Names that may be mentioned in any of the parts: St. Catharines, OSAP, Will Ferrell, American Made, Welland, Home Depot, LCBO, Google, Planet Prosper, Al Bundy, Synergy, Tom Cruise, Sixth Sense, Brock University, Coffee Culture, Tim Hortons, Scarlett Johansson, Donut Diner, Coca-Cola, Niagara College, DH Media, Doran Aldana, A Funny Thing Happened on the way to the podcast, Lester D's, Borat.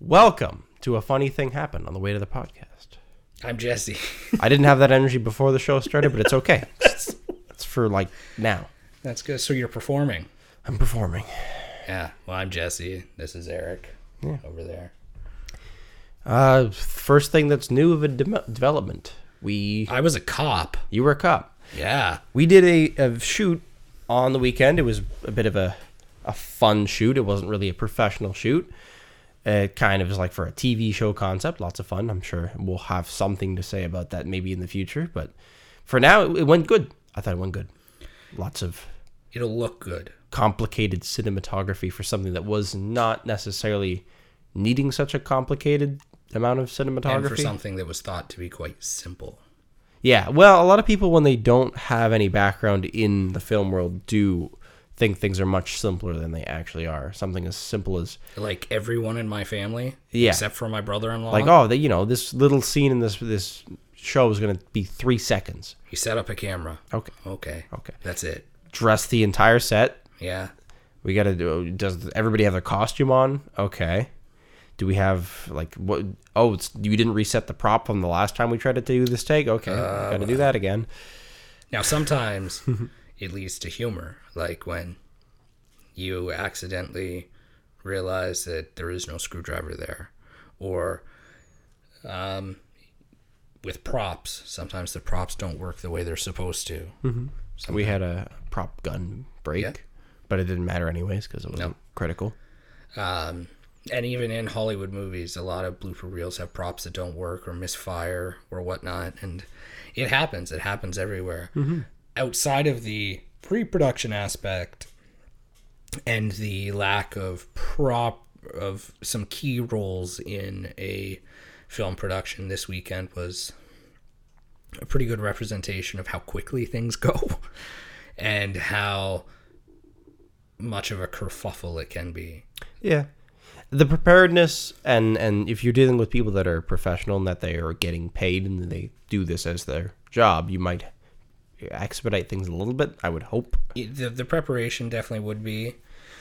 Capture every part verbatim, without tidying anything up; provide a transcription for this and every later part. Welcome to A Funny Thing Happened on the way to the podcast. I'm Jesse. I didn't have that energy before the show started, but it's okay. It's, it's for like now. That's good. So you're performing. I'm performing. Yeah. Well, I'm Jesse. This is Eric. Yeah. Over there. Uh, first thing that's new of a de- development. We. I was a cop. You were a cop. Yeah. We did a, a shoot on the weekend. It was a bit of a, a fun shoot. It wasn't really a professional shoot. It kind of is like for a T V show concept. Lots of fun. I'm sure we'll have something to say about that maybe in the future. But for now, it, it went good. I thought it went good. Lots of. It'll look good. Complicated cinematography for something that was not necessarily needing such a complicated amount of cinematography. And for something that was thought to be quite simple. Yeah, well, a lot of people, when they don't have any background in the film world, do think things are much simpler than they actually are. Something as simple as... Like everyone in my family? Yeah. Except for my brother-in-law? Like, oh, they, you know, this little scene in this this show is going to be three seconds. You set up a camera. Okay. Okay. Okay. That's it. Dress the entire set. Yeah. We got to do... Does everybody have their costume on? Okay. Do we have, like, what? Oh, it's, you didn't reset the prop from the last time we tried to do this take? Okay, uh, got to do that again. Now, sometimes it leads to humor, like when you accidentally realize that there is no screwdriver there. Or um, with props, sometimes the props don't work the way they're supposed to. Mm-hmm. We had a prop gun break, yeah. But it didn't matter anyways because it wasn't no. critical. Um... And even in Hollywood movies, a lot of blooper reels have props that don't work or misfire or whatnot. And it happens. It happens everywhere. Mm-hmm. Outside of the pre-production aspect and the lack of prop of some key roles in a film production, this weekend was a pretty good representation of how quickly things go and how much of a kerfuffle it can be. Yeah. The preparedness, and, and if you're dealing with people that are professional and that they are getting paid and they do this as their job, you might expedite things a little bit, I would hope. The, the preparation definitely would be.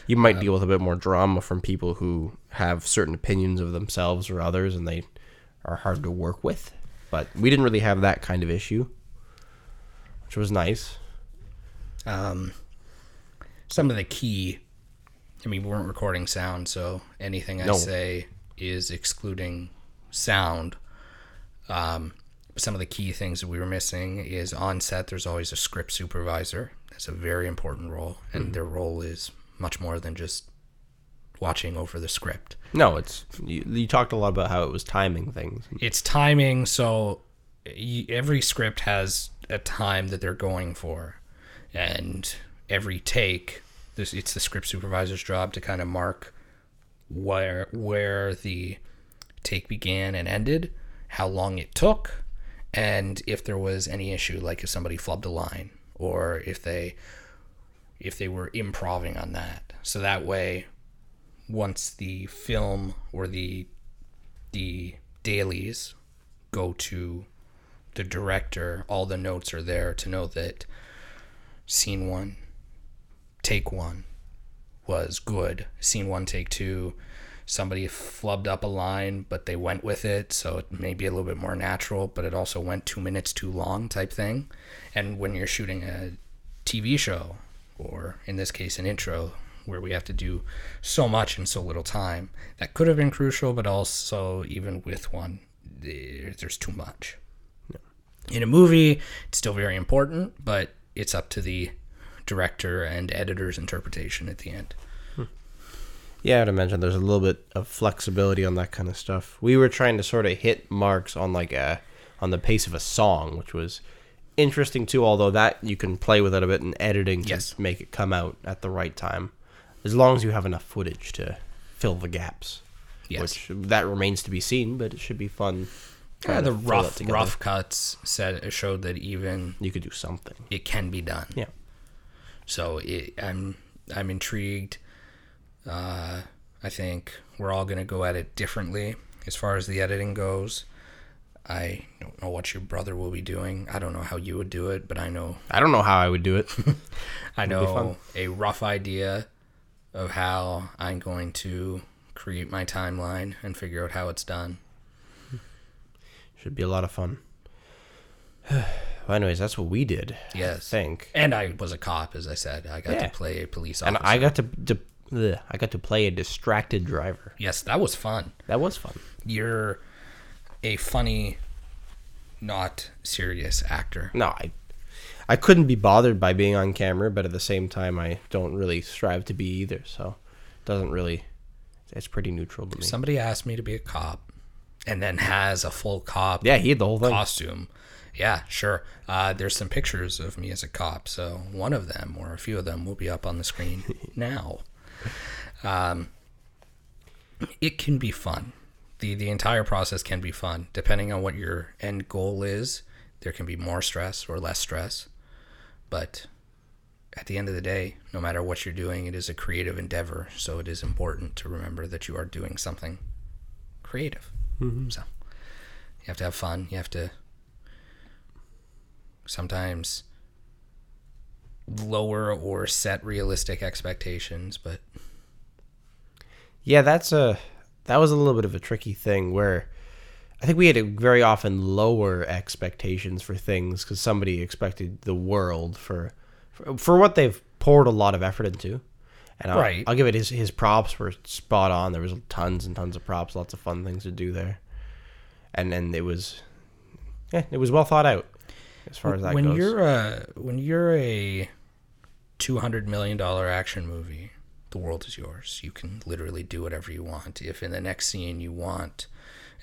You might um, deal with a bit more drama from people who have certain opinions of themselves or others, and they are hard to work with. But we didn't really have that kind of issue, which was nice. Um, some of the key... I mean, we weren't recording sound, so anything I no. say is excluding sound. Um, some of the key things that we were missing is on set, there's always a script supervisor. That's a very important role, and mm-hmm. their role is much more than just watching over the script. No, it's you, you talked a lot about how it was timing things. It's timing, so every script has a time that they're going for, and every take... This, it's the script supervisor's job to kind of mark where where the take began and ended, how long it took, and if there was any issue, like if somebody flubbed a line or if they if they were improving on that. So that way, once the film or the the dailies go to the director, all the notes are there to know that scene one, take one was good. Scene one, take two, somebody flubbed up a line, but they went with it, so it may be a little bit more natural, but it also went two minutes too long type thing. And when you're shooting a T V show, or in this case an intro, where we have to do so much in so little time, that could have been crucial, but also even with one, there's too much. No. In a movie, it's still very important, but it's up to the director and editor's interpretation at the end. Hmm. Yeah, I would imagine there's a little bit of flexibility on that kind of stuff. We were trying to sort of hit marks on like a on the pace of a song, which was interesting too, although that you can play with it a bit in editing to yes. make it come out at the right time, as long as you have enough footage to fill the gaps. Yes. Which that remains to be seen, but it should be fun. Yeah, the rough rough cuts said showed that even you could do something. It can be done. Yeah. So it, I'm I'm intrigued. Uh, I think we're all going to go at it differently as far as the editing goes. I don't know what your brother will be doing. I don't know how you would do it, but I know... I don't know how I would do it. I know a rough idea of how I'm going to create my timeline and figure out how it's done. Should be a lot of fun. Well, anyways, that's what we did. Yes. I think. And I was a cop, as I said. I got yeah. to play a police officer. And I got to, to ugh, I got to play a distracted driver. Yes, that was fun. That was fun. You're a funny, not serious actor. No, I I couldn't be bothered by being on camera, but at the same time, I don't really strive to be either, so it doesn't really... It's pretty neutral to me. Somebody asked me to be a cop and then has a full cop yeah, he had the whole thing. Costume. Yeah, sure. Uh, there's some pictures of me as a cop, so one of them or a few of them will be up on the screen now. Um, it can be fun. The, the entire process can be fun. Depending on what your end goal is, there can be more stress or less stress. But at the end of the day, no matter what you're doing, it is a creative endeavor. So it is important to remember that you are doing something creative. Mm-hmm. So you have to have fun. You have to sometimes lower or set realistic expectations. But yeah, that's a... That was a little bit of a tricky thing where I think we had to very often lower expectations for things because somebody expected the world for, for for what they've poured a lot of effort into. And I'll, right. I'll give it his, his props were spot on. There was tons and tons of props, lots of fun things to do there. And then it was, yeah, it was well thought out as far as that when goes. You're a, when you're a two hundred million dollars action movie, the world is yours. You can literally do whatever you want. If in the next scene you want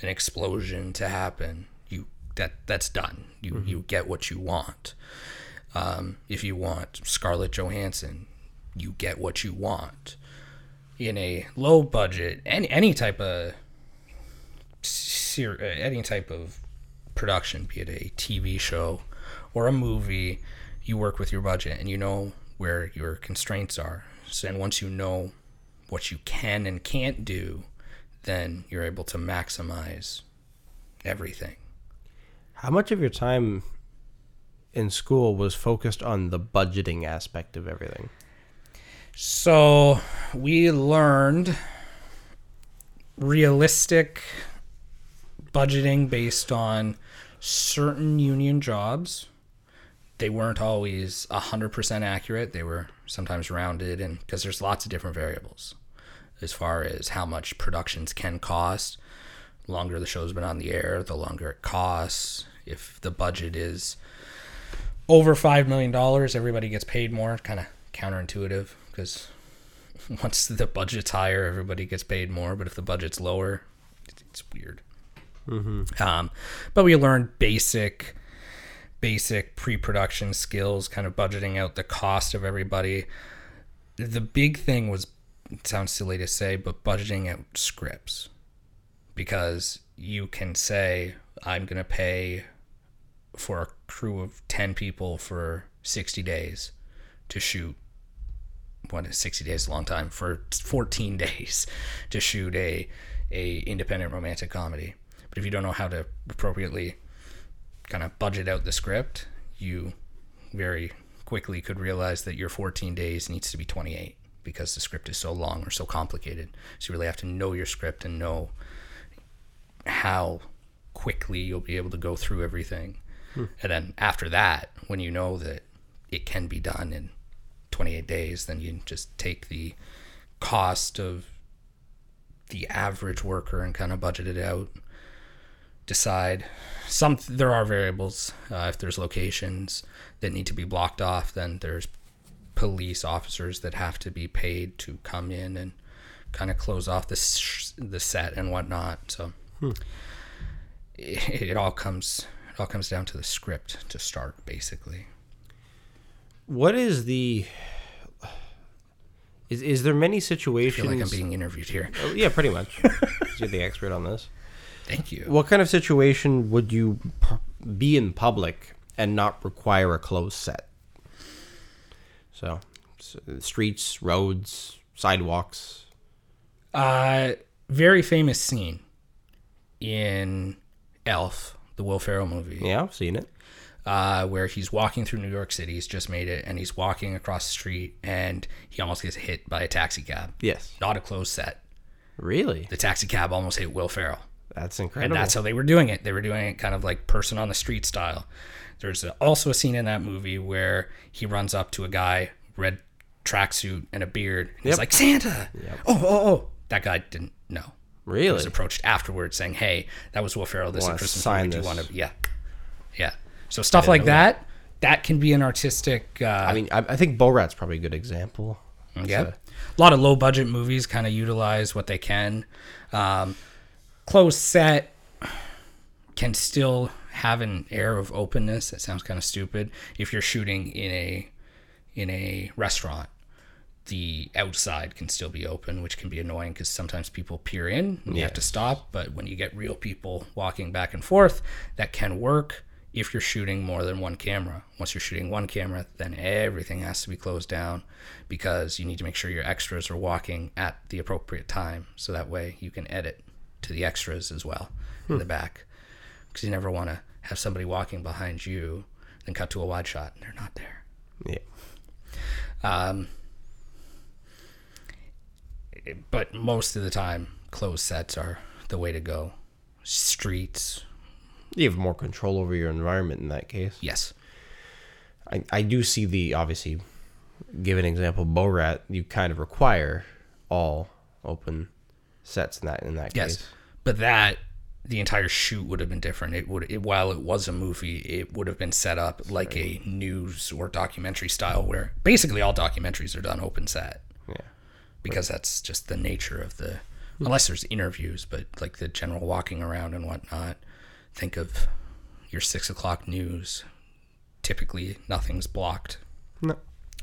an explosion to happen, you that that's done. You mm-hmm. you get what you want. Um, if you want Scarlett Johansson, you get what you want. In a low budget, any any type of ser- any type of production, be it a T V show or a movie, you work with your budget and you know where your constraints are. And once you know what you can and can't do, then you're able to maximize everything. How much of your time in school was focused on the budgeting aspect of everything? So we learned realistic budgeting based on certain union jobs. They weren't always one hundred percent accurate. They were sometimes rounded, and because there's lots of different variables as far as how much productions can cost. The longer the show's been on the air, the longer it costs. If the budget is over five million dollars, everybody gets paid more. Kind of counterintuitive because once the budget's higher, everybody gets paid more. But if the budget's lower, it's weird. Mm-hmm. Um, but we learned basic... basic pre-production skills, kind of budgeting out the cost of everybody. The big thing was, it sounds silly to say, but budgeting out scripts, because you can say, I'm going to pay for a crew of ten people for sixty days to shoot. What is sixty days? A long time. For fourteen days to shoot a, a independent romantic comedy. But if you don't know how to appropriately kind of budget out the script, you very quickly could realize that your fourteen days needs to be twenty-eight because the script is so long or so complicated. So you really have to know your script and know how quickly you'll be able to go through everything. Hmm. And then after that, when you know that it can be done in twenty-eight days, then you just take the cost of the average worker and kind of budget it out. Decide some there are variables. Uh, if there's locations that need to be blocked off, then there's police officers that have to be paid to come in and kind of close off the sh- the set and whatnot. So hmm. it, it all comes it all comes down to the script to start, basically. What is the is is there many situations? I feel like I'm being interviewed here. Oh, yeah, pretty much. You're the expert on this. Thank you. What kind of situation would you be in public and not require a closed set? So, streets, roads, sidewalks. Uh, very famous scene in Elf, the Will Ferrell movie. Yeah, I've seen it. Uh, where he's walking through New York City. He's just made it, and he's walking across the street, and he almost gets hit by a taxi cab. Yes. Not a closed set. Really? The taxi cab almost hit Will Ferrell. That's incredible. And that's how they were doing it. They were doing it kind of like person on the street style. There's also a scene in that movie where he runs up to a guy, red tracksuit and a beard. And yep. He's like, Santa. Yep. Oh, oh, oh. That guy didn't know. Really? He was approached afterwards saying, hey, that was Will Ferrell. This is a Christmas movie. Do you want to? Yeah. Yeah. So stuff like that, that, that can be an artistic. Uh, I mean, I, I think Borat's probably a good example. Yeah. So. A lot of low budget movies kind of utilize what they can. Um, closed set can still have an air of openness. That sounds kind of stupid. If you're shooting in a in a restaurant, the outside can still be open, which can be annoying because sometimes people peer in and yeah. you have to stop. But when you get real people walking back and forth, that can work if you're shooting more than one camera. Once you're shooting one camera, then everything has to be closed down because you need to make sure your extras are walking at the appropriate time. So that way you can edit to the extras as well hmm. in the back, because you never want to have somebody walking behind you then cut to a wide shot and they're not there. Yeah. Um. But most of the time, closed sets are the way to go. Streets. You have more control over your environment in that case. Yes. I, I do see the, obviously, give an example, Borat, you kind of require all open sets in that in that yes. case. But that, the entire shoot would have been different. It would, it, while it was a movie, it would have been set up like right. a news or documentary style where basically all documentaries are done open set. Yeah. Because right. that's just the nature of the, unless there's interviews, but like the general walking around and whatnot. Think of your six o'clock news. Typically, nothing's blocked. No.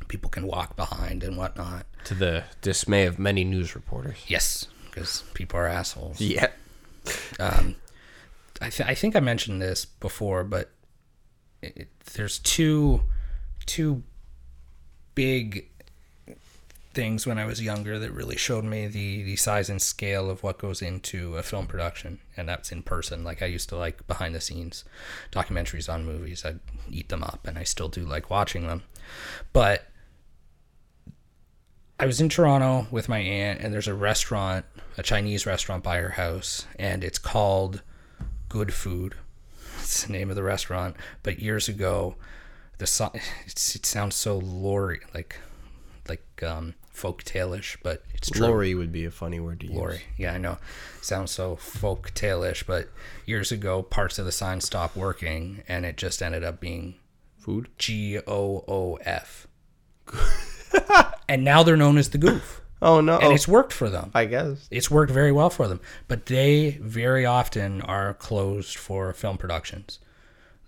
People can walk behind and whatnot. To the dismay of many news reporters. Yes, because people are assholes. Yeah. um, I, th- I think I mentioned this before, but it, it, there's two, two big things when I was younger that really showed me the the size and scale of what goes into a film production, and that's in person. Like I used to like behind the scenes documentaries on movies. I'd eat them up, and I still do like watching them. But I was in Toronto with my aunt, and there's a restaurant, a Chinese restaurant by her house, and it's called Good Food. It's the name of the restaurant. But years ago, the so- it's, it sounds so lorry like like um folktale-ish, but it's true. Lorry would be a funny word to use. Lorry, yeah, I know. Sounds so folktale-ish, but years ago, parts of the sign stopped working, and it just ended up being food. G O O F. And now they're known as the Goof. Oh, no. And it's worked for them. I guess. It's worked very well for them, but they very often are closed for film productions.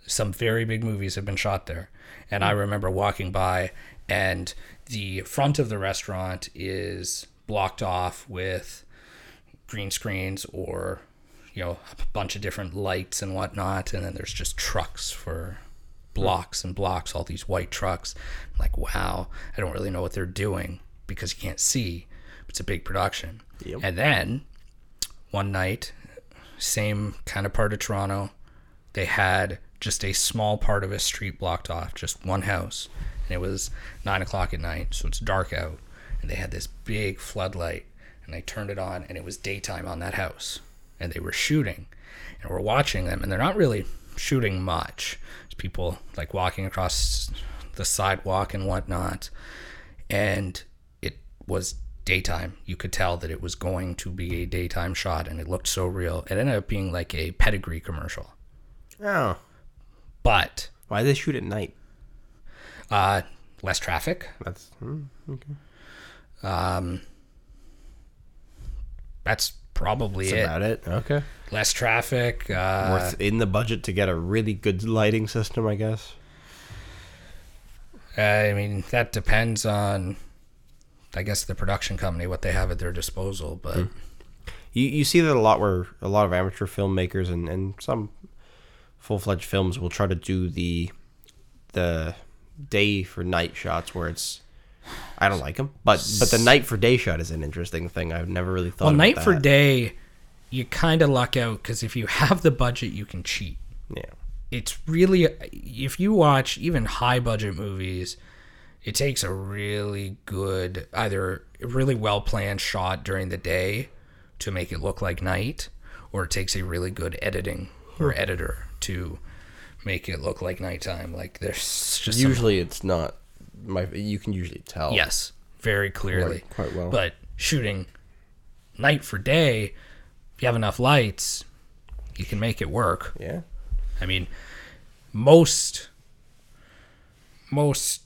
Some very big movies have been shot there, and I remember walking by, and the front of the restaurant is blocked off with green screens or, you know, a bunch of different lights and whatnot. And then there's just trucks for blocks and blocks, all these white trucks. I'm like, wow, I don't really know what they're doing because you can't see. It's a big production. Yep. And then one night, same kind of part of Toronto, they had just a small part of a street blocked off, just one house. And it was nine o'clock at night, so it's dark out. And they had this big floodlight, and they turned it on, and it was daytime on that house. And they were shooting, and we're watching them, and they're not really shooting much. There's people like walking across the sidewalk and whatnot. And it was daytime. You could tell that it was going to be a daytime shot, and it looked so real. It ended up being like a Pedigree commercial. Oh. But. Why did they shoot at night? Uh, less traffic. That's okay. Um, that's probably that's it. About it. Okay. Less traffic. Uh, Worth in the budget to get a really good lighting system, I guess. I mean, that depends on, I guess, the production company, what they have at their disposal. But mm. you you see that a lot where a lot of amateur filmmakers and, and some full fledged films will try to do the the. day for night shots where it's I don't like them, but but the night for day shot is an interesting thing. I've never really thought well, about night that. For day you kind of luck out because if you have the budget you can cheat. Yeah, it's really, if you watch even high budget movies, it takes a really good, either really well planned shot during the day to make it look like night, or it takes a really good editing or editor to make it look like nighttime. Like there's just usually some... it's not my. You can usually tell. Yes, very clearly, quite, quite well. But shooting night for day, if you have enough lights, you can make it work. Yeah, I mean, most most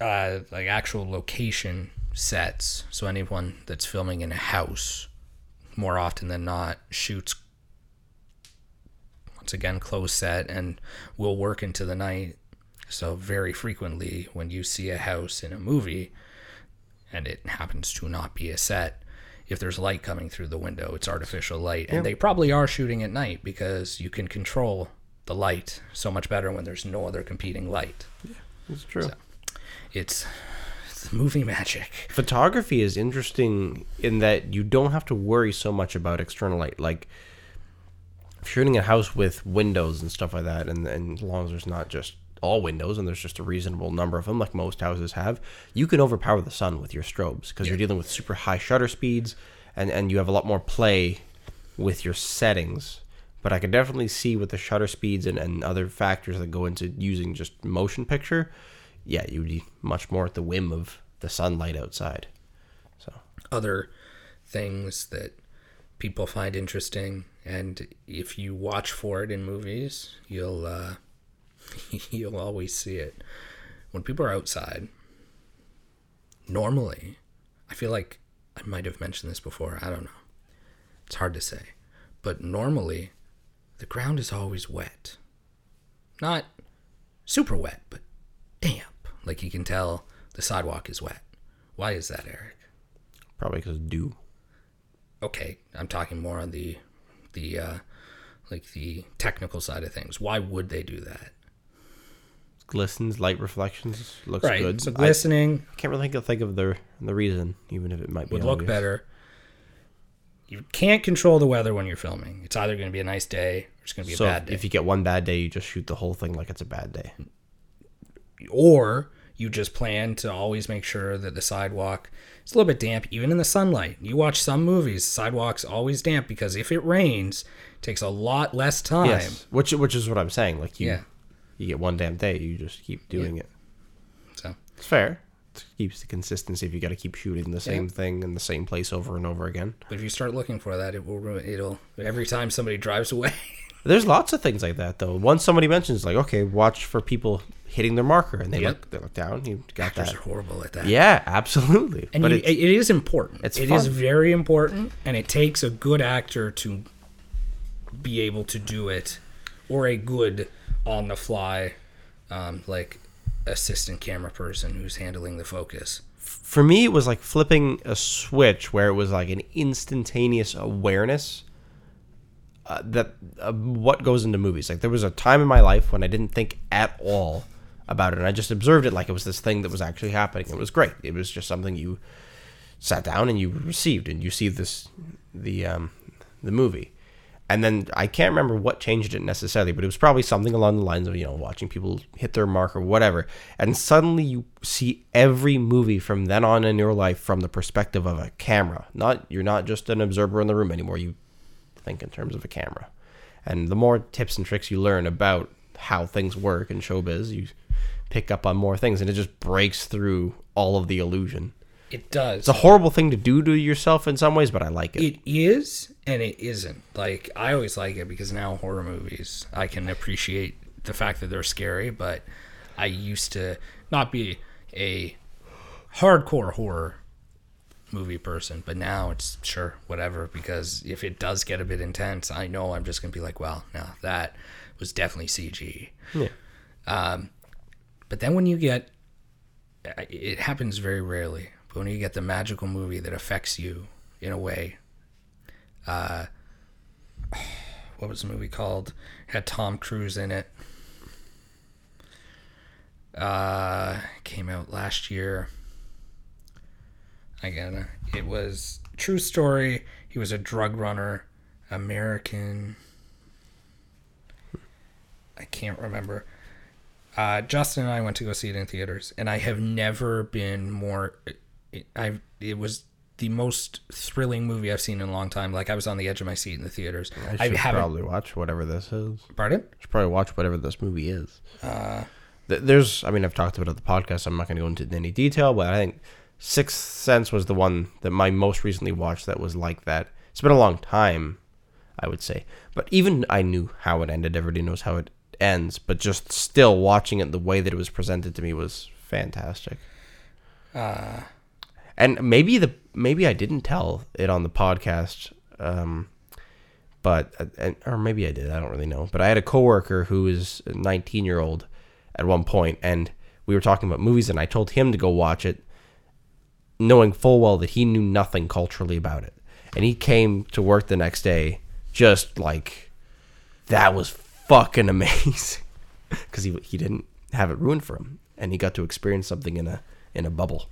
uh, like actual location sets. So anyone that's filming in a house, more often than not, shoots once again closed set and will work into the night. So very frequently, when you see a house in a movie, and it happens to not be a set, if there's light coming through the window, it's artificial light. And yep. They probably are shooting at night because you can control the light so much better when there's no other competing light. Yeah, that's true. So it's, it's movie magic. Photography is interesting in that you don't have to worry so much about external light. Like, shooting a house with windows and stuff like that, and, and as long as there's not just all windows and there's just a reasonable number of them, like most houses have, you can overpower the sun with your strobes because yeah. you're dealing with super high shutter speeds, and and you have a lot more play with your settings. But I can definitely see with the shutter speeds and, and other factors that go into using just motion picture, yeah, you'd be much more at the whim of the sunlight outside. So other things that people find interesting, and if you watch for it in movies, you'll uh you'll always see it. When people are outside, normally, I feel like I might have mentioned this before, I don't know, it's hard to say, but normally the ground is always wet. Not super wet, but damp. Like you can tell the sidewalk is wet. Why is that, Eric? Probably because of dew. Okay, I'm talking more on the the uh, like the technical side of things. Why would they do that? Glistens, light reflections, looks right. good. So glistening. I, I can't really think of the the reason, even if it might be would obvious. Look better. You can't control the weather when you're filming. It's either going to be a nice day or it's going to be so a bad day. If you get one bad day, you just shoot the whole thing like it's a bad day. Or you just plan to always make sure that the sidewalk is a little bit damp, even in the sunlight. You watch some movies, sidewalks always damp because if it rains, it takes a lot less time. Yes, which which is what I'm saying. Like you. Yeah. You get one damn day, you just keep doing yeah. it. So it's fair. It keeps the consistency if you got to keep shooting the same yeah. thing in the same place over and over again. But if you start looking for that, it will ruin, it'll every time somebody drives away. There's lots of things like that, though. Once somebody mentions, like, okay, watch for people hitting their marker, and they yep. look they look down. You got Actors that. Actors are horrible at that. Yeah, absolutely. And but you, it, it is important. It's it fun. is very important, and it takes a good actor to be able to do it, or a good on the fly, um, like assistant camera person who's handling the focus. For me, it was like flipping a switch where it was like an instantaneous awareness uh, that uh, what goes into movies. Like there was a time in my life when I didn't think at all about it, and I just observed it like it was this thing that was actually happening. It was great. It was just something you sat down and you received, and you see this the um, the movie. And then I can't remember what changed it necessarily, but it was probably something along the lines of, you know, watching people hit their mark or whatever. And suddenly you see every movie from then on in your life from the perspective of a camera. Not you're not just an observer in the room anymore. You think in terms of a camera. And the more tips and tricks you learn about how things work in showbiz, you pick up on more things, and it just breaks through all of the illusion. It does. It's a horrible thing to do to yourself in some ways, but I like it. It is, and it isn't. Like, I always like it because now horror movies, I can appreciate the fact that they're scary, but I used to not be a hardcore horror movie person, but now it's, sure, whatever, because if it does get a bit intense, I know I'm just going to be like, well, no, that was definitely C G. Yeah. Um, but then when you get... It happens very rarely. When you get the magical movie that affects you in a way, uh, what was the movie called? It had Tom Cruise in it. Uh, came out last year. Again, it was true story. He was a drug runner, American. I can't remember. Uh, Justin and I went to go see it in theaters, and I have never been more. I it was the most thrilling movie I've seen in a long time. Like, I was on the edge of my seat in the theaters. I should I probably watch whatever this is. Pardon? I should probably watch whatever this movie is. Uh, There's, I mean, I've talked about it on the podcast. I'm not going to go into any detail, but I think Sixth Sense was the one that my most recently watched that was like that. It's been a long time, I would say. But even I knew how it ended. Everybody knows how it ends. But just still watching it the way that it was presented to me was fantastic. Uh... And maybe the maybe I didn't tell it on the podcast, um, but and, or maybe I did. I don't really know. But I had a coworker who was a nineteen-year-old at one point, and we were talking about movies, and I told him to go watch it, knowing full well that he knew nothing culturally about it. And he came to work the next day just like, that was fucking amazing, because he he didn't have it ruined for him, and he got to experience something in a in a bubble.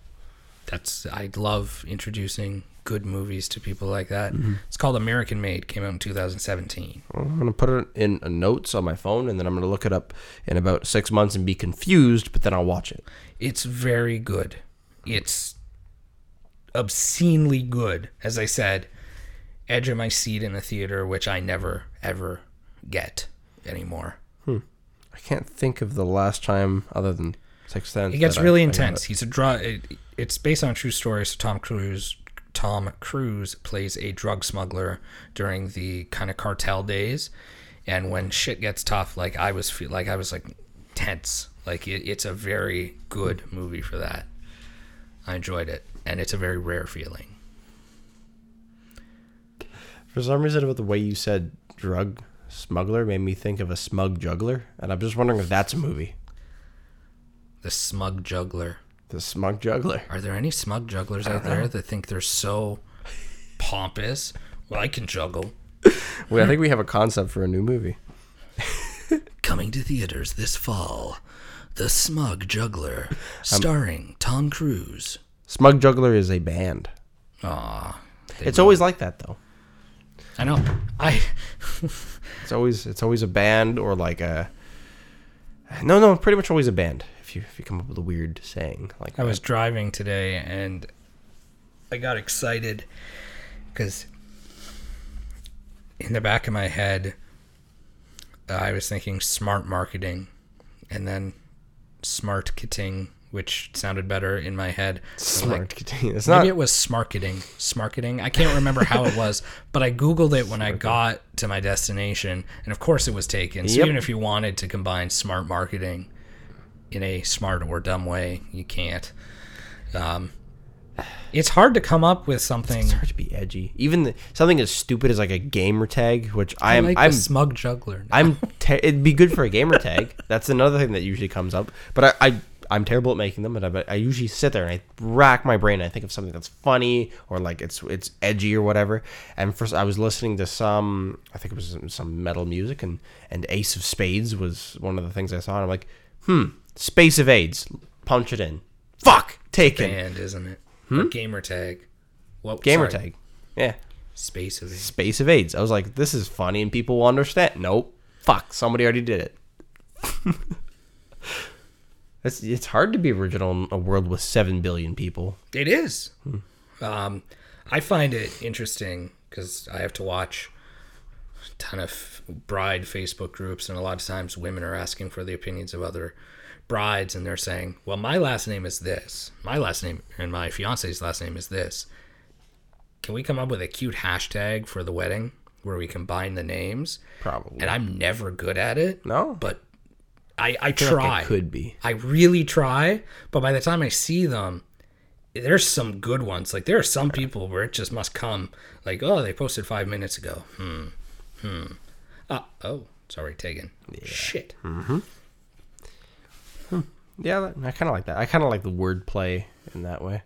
That's I love introducing good movies to people like that. Mm-hmm. It's called American Made. Came out in two thousand seventeen. I'm gonna put it in a notes on my phone, and then I'm gonna look it up in about six months and be confused, but then I'll watch it. It's very good. It's obscenely good. As I said, edge of my seat in a theater, which I never ever get anymore. Hmm. I can't think of the last time other than Sixth Sense. It gets really I, intense. I He's a draw. It's based on a true story, so Tom Cruise Tom Cruise plays a drug smuggler during the kind of cartel days, and when shit gets tough, like I was feel like I was like tense. Like it, it's a very good movie for that. I enjoyed it, and it's a very rare feeling. For some reason, about the way you said drug smuggler made me think of a smug juggler, and I'm just wondering if that's a movie. The smug juggler. The smug juggler. Are there any smug jugglers out there know. that think they're so pompous? Well, I can juggle. Well, I think we have a concept for a new movie. Coming to theaters this fall, The Smug Juggler, starring um, Tom Cruise. Smug Juggler is a band. Aw. It's know. always like that, though. I know. I. it's always it's always a band or like a... No, no, pretty much always a band. If you, if you come up with a weird saying like that. I was driving today and I got excited because in the back of my head, uh, I was thinking smart marketing, and then smart kitting, which sounded better in my head. Smart kitting. Like, it's not... Maybe it was smarketing. Smarketing. I can't remember how it was, but I Googled it when I got to my destination, and of course it was taken. So yep. Even if you wanted to combine smart marketing in a smart or dumb way, you can't. Um, it's hard to come up with something. It's hard to be edgy. Even the, something as stupid as like a gamer tag, which I am. I like I'm, the smug juggler. Now. I'm. Ter- it'd be good for a gamer tag. That's another thing that usually comes up. But I, I I'm terrible at making them, but I, I usually sit there and I rack my brain. And I think of something that's funny or like it's it's edgy or whatever. And first, I was listening to some. I think it was some metal music, and and Ace of Spades was one of the things I saw. And I'm like, hmm. Space of AIDS. Punch it in. Fuck! Take it. Band, isn't it? Hmm? Gamer tag. Well, Gamer sorry. tag. Yeah. Space of AIDS. Space of AIDS. I was like, this is funny and people will understand. Nope. Fuck. Somebody already did it. it's, it's hard to be original in a world with seven billion people. It is. Hmm. Um, I find it interesting because I have to watch a ton of bride Facebook groups, and a lot of times women are asking for the opinions of other brides, and they're saying, well, my last name is this, my last name and my fiance's last name is this, can we come up with a cute hashtag for the wedding where we combine the names? Probably. And I'm never good at it. No, but I, I, I try like it could be I really try, but by the time I see them, there's some good ones. Like there are some people where it just must come like, oh, they posted five minutes ago. hmm hmm uh, oh sorry Tegan yeah. shit mm-hmm Yeah, I kind of like that. I kind of like the word play in that way.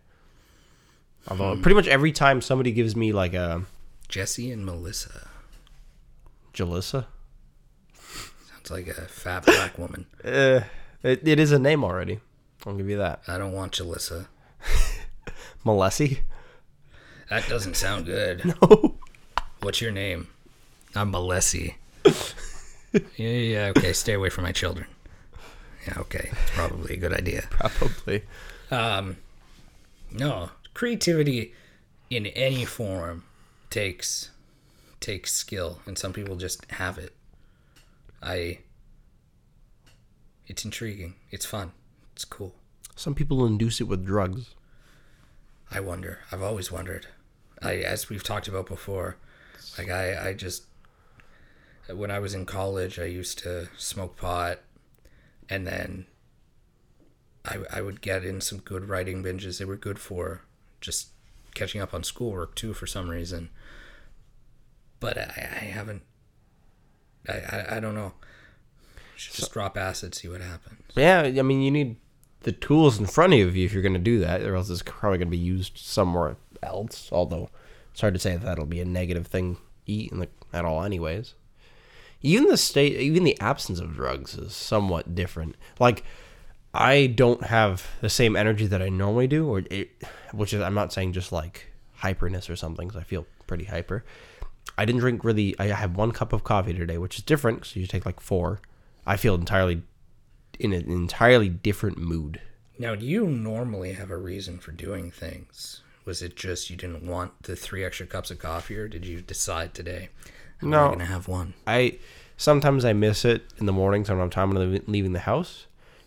Although hmm. pretty much every time somebody gives me like a... Jesse and Melissa. Jalissa? Sounds like a fat black woman. uh, it, it is a name already. I'll give you that. I don't want Jalissa. Melessi? That doesn't sound good. No. What's your name? I'm Melessi. yeah, yeah, okay. Stay away from my children. Yeah, okay. It's probably a good idea. Probably. Um, no. Creativity in any form takes takes skill, and some people just have it. I. It's intriguing. It's fun. It's cool. Some people induce it with drugs. I wonder. I've always wondered. I, as we've talked about before, like I, I just, when I was in college, I used to smoke pot, and then I, I would get in some good writing binges. They were good for just catching up on schoolwork too, for some reason. But I, I haven't. I, I, I don't know. Just so, drop acid, see what happens. Yeah, I mean, you need the tools in front of you if you're going to do that, or else it's probably going to be used somewhere else, although it's hard to say that that'll be a negative thing eat in the, at all anyways. Even the state, even the absence of drugs is somewhat different. Like, I don't have the same energy that I normally do, or it, which is, I'm not saying just like hyperness or something, because I feel pretty hyper. I didn't drink really, I had one cup of coffee today, which is different, because you take like four. I feel entirely in an entirely different mood. Now, do you normally have a reason for doing things? Was it just you didn't want the three extra cups of coffee, or did you decide today, I'm no, not going to have one? I sometimes I miss it in the morning, so I don't have time when I'm leaving the house,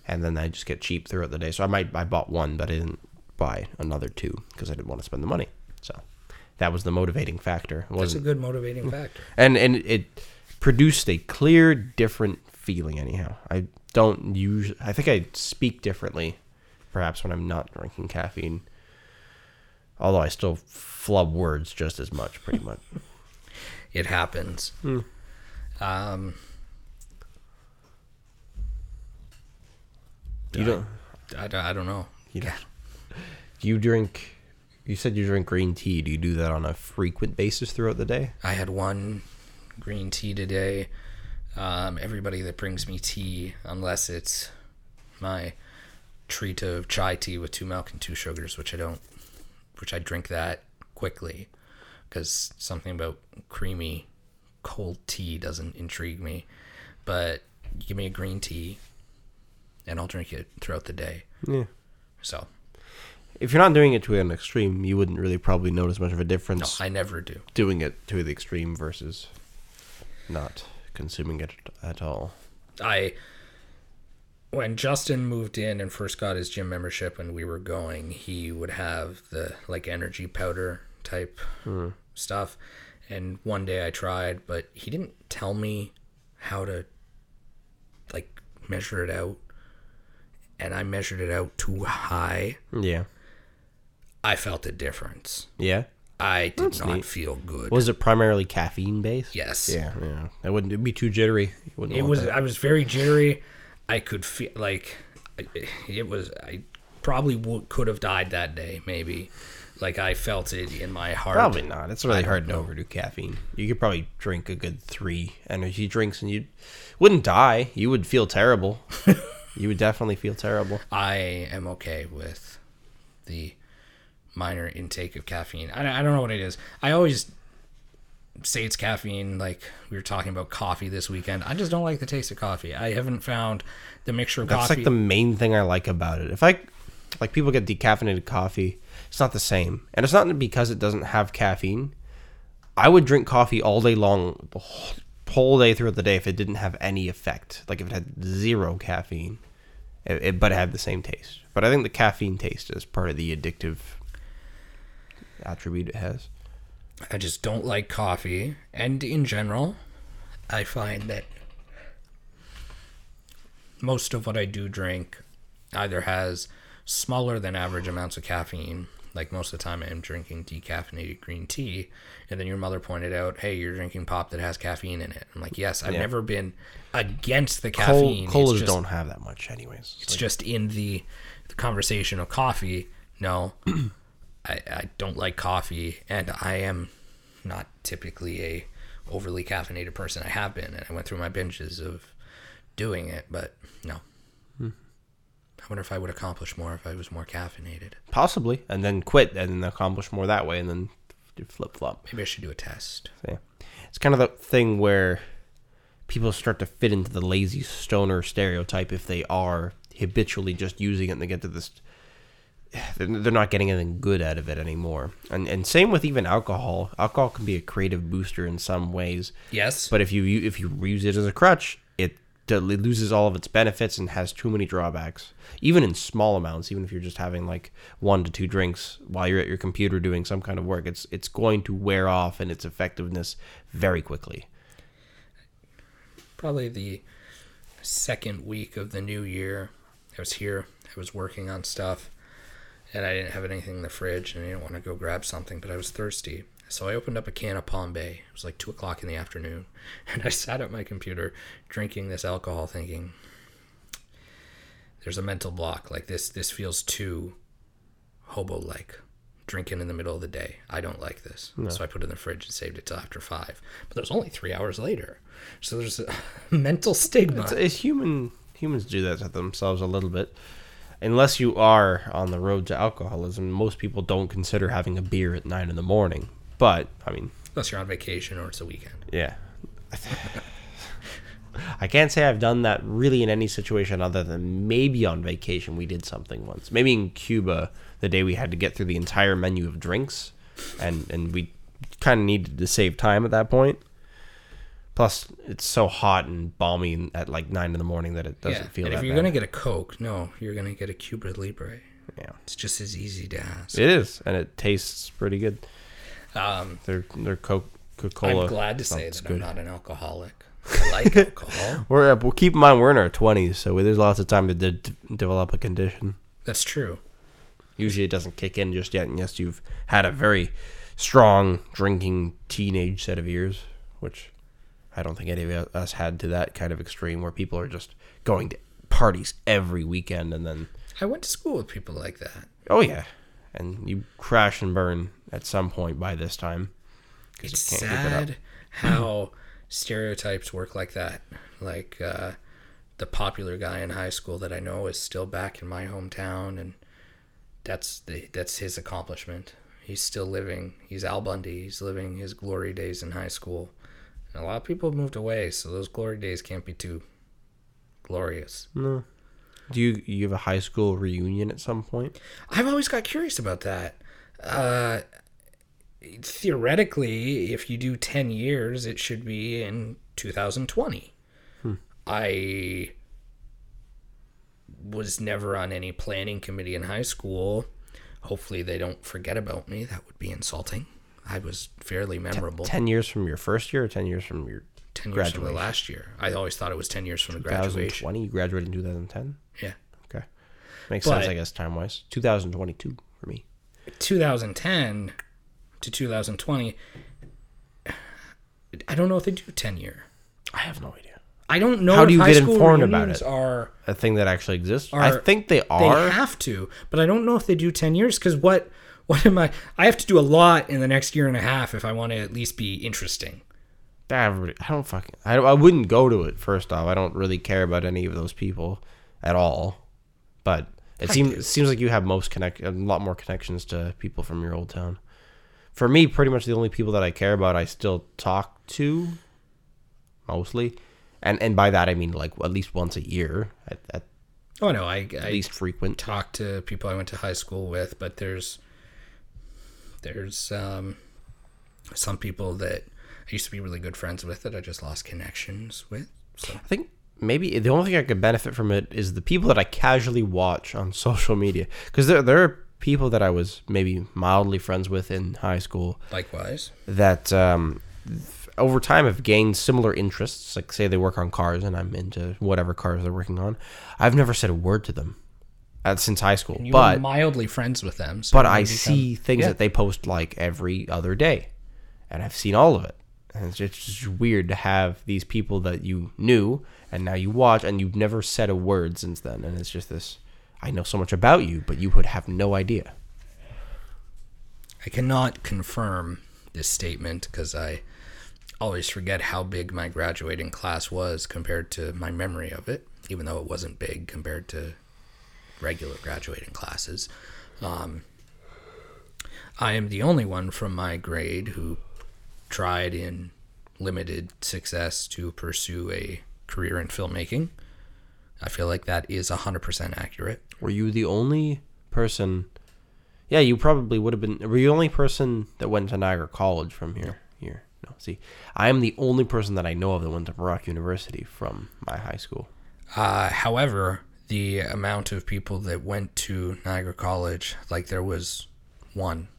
and then I just get cheap throughout the day. So I might I bought one, but I didn't buy another two because I didn't want to spend the money. So that was the motivating factor. It wasn't, that's a good motivating factor. And and it produced a clear, different feeling anyhow. I don't use. I think I speak differently, perhaps, when I'm not drinking caffeine. Although I still flub words just as much, pretty much. It happens. Hmm. Um, you I, don't. I, I don't know. You don't. You drink. You said you drink green tea. Do you do that on a frequent basis throughout the day? I had one green tea today. Um, everybody that brings me tea, unless it's my treat of chai tea with two milk and two sugars, which I don't, which I drink that quickly, because something about creamy cold tea doesn't intrigue me. But you give me a green tea, and I'll drink it throughout the day. Yeah. So, if you're not doing it to an extreme, you wouldn't really probably notice much of a difference. No, I never do. Doing it to the extreme versus not consuming it at all. I, when Justin moved in and first got his gym membership, and we were going, he would have the like energy powder type mm. stuff. And one day I tried, but he didn't tell me how to like measure it out. And I measured it out too high. Yeah. I felt a difference. Yeah. I did That's not neat. feel good. Was it primarily caffeine based? Yes. Yeah, yeah. I wouldn't it'd be too jittery. It was. That. I was very jittery. I could feel like it was. I probably would, could have died that day. Maybe, like I felt it in my heart. Probably not. It's really I hard to overdo caffeine. You could probably drink a good three energy drinks and you wouldn't die. You would feel terrible. You would definitely feel terrible. I am okay with the minor intake of caffeine. I, I don't know what it is. I always say it's caffeine. Like we were talking about coffee this weekend. I just don't like the taste of coffee. I haven't found the mixture of That's coffee. That's like the main thing I like about it. If I, like people get decaffeinated coffee, it's not the same. And it's not because it doesn't have caffeine. I would drink coffee all day long, the whole, whole day throughout the day if it didn't have any effect. Like if it had zero caffeine, it, it, but it had the same taste. But I think the caffeine taste is part of the addictive attribute it has. I just don't like coffee, and in general I find that most of what I do drink either has smaller than average amounts of caffeine. Like most of the time I am drinking decaffeinated green tea, and then your mother pointed out, hey, you're drinking pop that has caffeine in it. I'm like, yes, I've yeah. never been against the caffeine. Colas just don't have that much anyways. It's, it's like just in the, the conversation of coffee. No. I, I don't like coffee, and I am not typically a overly caffeinated person. I have been, and I went through my binges of doing it, but no. Hmm. I wonder if I would accomplish more if I was more caffeinated. Possibly, and then quit, and then accomplish more that way, and then flip-flop. Maybe I should do a test. So, yeah. It's kind of the thing where people start to fit into the lazy stoner stereotype if they are habitually just using it and they get to this they're not getting anything good out of it anymore. And and same with even alcohol. Alcohol can be a creative booster in some ways. Yes. But if you if you use it as a crutch, it loses all of its benefits and has too many drawbacks. Even in small amounts, even if you're just having like one to two drinks while you're at your computer doing some kind of work, it's it's going to wear off in its effectiveness very quickly. Probably the second week of the new year, I was here. I was working on stuff. And I didn't have anything in the fridge, and I didn't want to go grab something, but I was thirsty. So I opened up a can of Palm Bay. It was like two o'clock in the afternoon. And I sat at my computer drinking this alcohol thinking, there's a mental block. Like, this This feels too hobo-like. Drinking in the middle of the day. I don't like this. No. So I put it in the fridge and saved it till after five. But there's only three hours later. So there's a mental stigma. It's, it's human. Humans do that to themselves a little bit. Unless you are on the road to alcoholism, most people don't consider having a beer at nine in the morning. But, I mean... Unless you're on vacation or it's a weekend. Yeah. I can't say I've done that really in any situation other than maybe on vacation we did something once. Maybe in Cuba, the day we had to get through the entire menu of drinks, and, and we kind of needed to save time at that point. Plus, it's so hot and balmy at like nine in the morning that it doesn't yeah. feel and that bad. If you're going to get a Coke, no, you're going to get a Cuba Libre. Yeah. It's just as easy to ask. It is, and it tastes pretty good. Um, They're, they're Coca-Cola. I'm glad to say that good. I'm not an alcoholic. I like alcohol. We're, well, keep in mind, we're in our twenties, so there's lots of time to de- develop a condition. That's true. Usually it doesn't kick in just yet, unless you've had a very strong drinking teenage set of years, which... I don't think any of us had to that kind of extreme where people are just going to parties every weekend and then... I went to school with people like that. Oh, yeah. And you crash and burn at some point by this time. It's sad how stereotypes work like that. Like uh, the popular guy in high school that I know is still back in my hometown, and that's the, that's his accomplishment. He's still living. He's Al Bundy. He's living his glory days in high school. A lot of people moved away, so those glory days can't be too glorious. No. Do you you have a high school reunion at some point? I've always got curious about that. Uh, theoretically, if you do ten years, it should be in two thousand twenty. Hmm. I was never on any planning committee in high school. Hopefully they don't forget about me. That would be insulting. I was fairly memorable. Ten, ten years from your first year or ten years from your ten years from the last year? I always thought it was ten years from the graduation. twenty twenty? You graduated in two thousand ten? Yeah. Okay. Makes but sense, I guess, time-wise. two thousand twenty-two for me. two thousand ten to two thousand twenty, I don't know if they do ten-year. I have no idea. I don't know. How do you get informed about it? Are a thing that actually exists? Are, I think they are. They have to, but I don't know if they do ten years because what... What am I? I have to do a lot in the next year and a half if I want to at least be interesting. I don't fucking. I, I wouldn't go to it. First off, I don't really care about any of those people at all. But it seems it seems like you have most connect a lot more connections to people from your old town. For me, pretty much the only people that I care about, I still talk to, mostly, and and by that I mean like at least once a year. At, at oh no, I at I least frequent talk to people I went to high school with, but there's. There's um, some people that I used to be really good friends with that I just lost connections with. So. I think maybe the only thing I could benefit from it is the people that I casually watch on social media. Because there, there are people that I was maybe mildly friends with in high school. Likewise. That um, over time have gained similar interests. Like say they work on cars and I'm into whatever cars they're working on. I've never said a word to them. Uh, since high school, and you but were mildly friends with them. So but I become, see things yeah. that they post like every other day, and I've seen all of it. And it's just, it's just weird to have these people that you knew and now you watch, and you've never said a word since then. And it's just this: I know so much about you, but you would have no idea. I cannot confirm this statement because I always forget how big my graduating class was compared to my memory of it, even though it wasn't big compared to. Regular graduating classes. Um, I am the only one from my grade who tried in limited success to pursue a career in filmmaking. I feel like that is one hundred percent accurate. Were you the only person Yeah, you probably would have been. Were you the only person that went to Niagara College from here? Yeah. Here, no. See, I am the only person that I know of that went to Brock University from my high school. Uh, however, the amount of people that went to Niagara College, like there was one,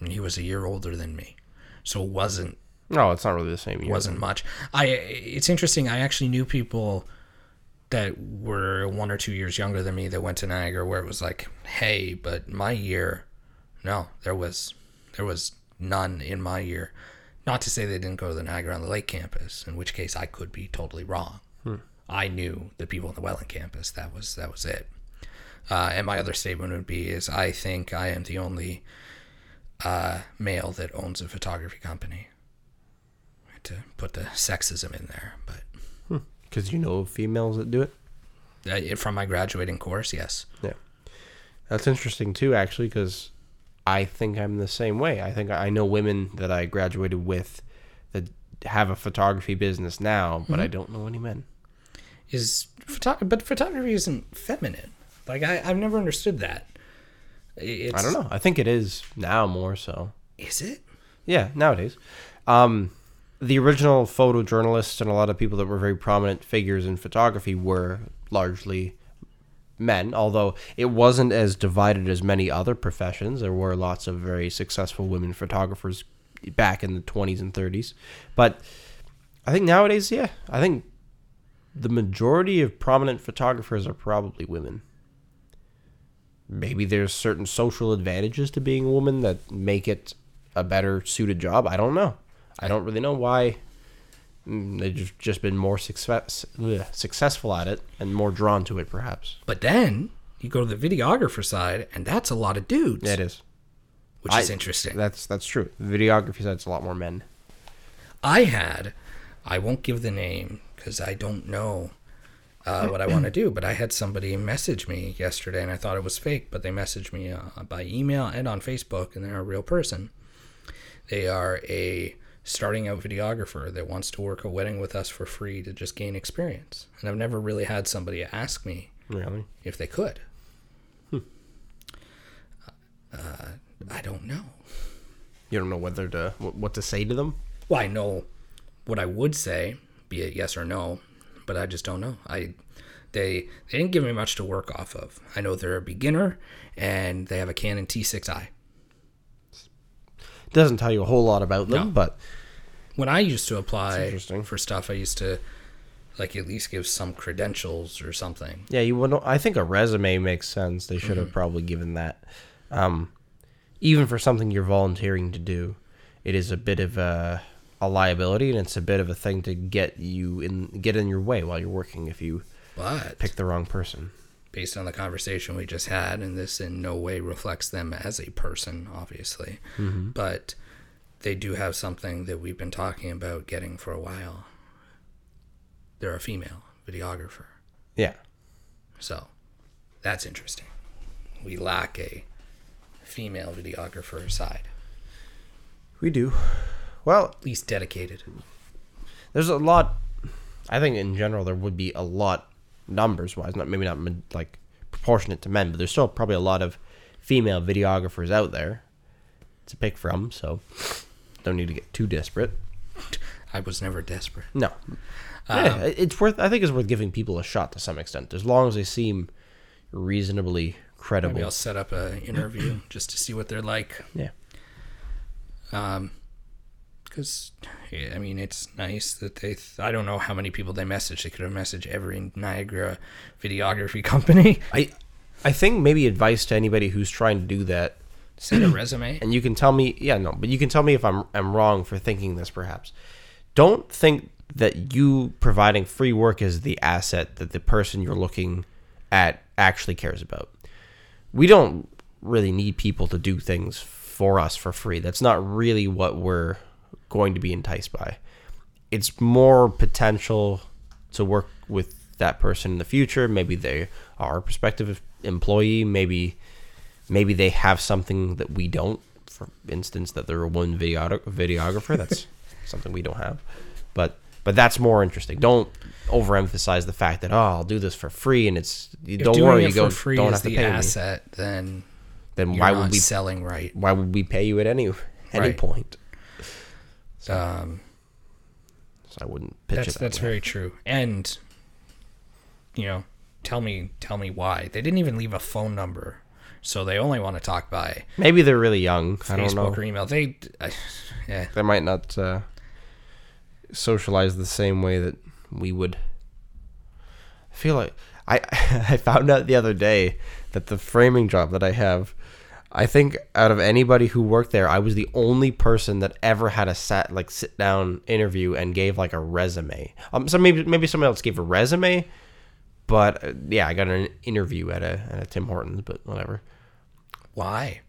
and he was a year older than me, so it wasn't. No, it's not really the same year. Wasn't much. I. It's interesting. I actually knew people that were one or two years younger than me that went to Niagara, where it was like, hey, but my year, no, there was there was none in my year. Not to say they didn't go to the Niagara on the Lake campus, in which case I could be totally wrong. Hmm. I knew the people on the Welland campus. That was that was it. Uh, and my other statement would be is I think I am the only uh, male that owns a photography company. I had to put the sexism in there, but... Because you know females that do it? Uh, from my graduating course, yes. Yeah. That's interesting, too, actually, because I think I'm the same way. I think I know women that I graduated with that have a photography business now, but mm-hmm. I don't know any men. Is photo- But photography isn't feminine. Like, I, I've never understood that. It's... I don't know. I think it is now more so. Is it? Yeah, nowadays. Um... The original photojournalists and a lot of people that were very prominent figures in photography were largely men, although it wasn't as divided as many other professions. There were lots of very successful women photographers back in the twenties and thirties. But I think nowadays, yeah, I think the majority of prominent photographers are probably women. Maybe there's certain social advantages to being a woman that make it a better suited job. I don't know. I don't really know why they've just been more success, ugh, successful at it and more drawn to it, perhaps. But then you go to the videographer side, and that's a lot of dudes. It is. Which I, is interesting. That's that's true. The videography side's a lot more men. I had, I won't give the name because I don't know uh, what I want to do, but I had somebody message me yesterday, and I thought it was fake, but they messaged me uh, by email and on Facebook, and they're a real person. They are a... starting out videographer that wants to work a wedding with us for free to just gain experience. And I've never really had somebody ask me really? if they could. Hmm. Uh, I don't know. You don't know whether to, what to say to them? Well, I know what I would say, be it yes or no, but I just don't know. I they they didn't give me much to work off of. I know they're a beginner and they have a Canon T six i. Doesn't tell you a whole lot about them, no. But when I used to apply for stuff, I used to like at least give some credentials or something. Yeah, you would. I think a resume makes sense. They should mm-hmm. have probably given that. Um, even for something you're volunteering to do, it is a bit of a, a liability, and it's a bit of a thing to get you in get in your way while you're working if you but pick the wrong person. Based on the conversation we just had, and this in no way reflects them as a person, obviously, mm-hmm. but they do have something that we've been talking about getting for a while. They're a female videographer. Yeah. So that's interesting. We lack a female videographer side. We do. Well, at least dedicated. There's a lot. I think in general, there would be a lot numbers wise, not maybe not like proportionate to men, but there's still probably a lot of female videographers out there to pick from, so don't need to get too desperate. I was never desperate. No. Um, yeah, it's worth, I think it's worth giving people a shot to some extent, as long as they seem reasonably credible. Maybe I'll set up an interview just to see what they're like. Yeah. Um, because, I mean, it's nice that they... Th- I don't know how many people they messaged. They could have messaged every Niagara videography company. I I think maybe advice to anybody who's trying to do that... Send a resume. And you can tell me... Yeah, no, but you can tell me if I'm I'm wrong for thinking this, perhaps. Don't think that you providing free work is the asset that the person you're looking at actually cares about. We don't really need people to do things for us for free. That's not really what we're... going to be enticed by. It's more potential to work with that person in the future. Maybe they are a prospective employee. Maybe maybe they have something that we don't. For instance, that they're a woman video- videographer. That's something we don't have. But but that's more interesting. Don't overemphasize the fact that, oh, I'll do this for free and it's, if don't worry, you go, don't have to pay me. If doing it for free is the asset, then... then You're why not would we selling right? Why would we pay you at any any right. point? So, um, so I wouldn't pitch that's, it. That that's way. Very true. And you know, tell me tell me why they didn't even leave a phone number. So they only want to talk by. Maybe they're really young. Facebook I don't know. Or email. They, I, yeah. They might not uh, socialize the same way that we would. I feel like I. I found out the other day that the framing job that I have, I think out of anybody who worked there, I was the only person that ever had a sat like sit down interview and gave like a resume. Um, so maybe maybe someone else gave a resume. But, uh, yeah, I got an interview at a at a Tim Hortons, but whatever. Why?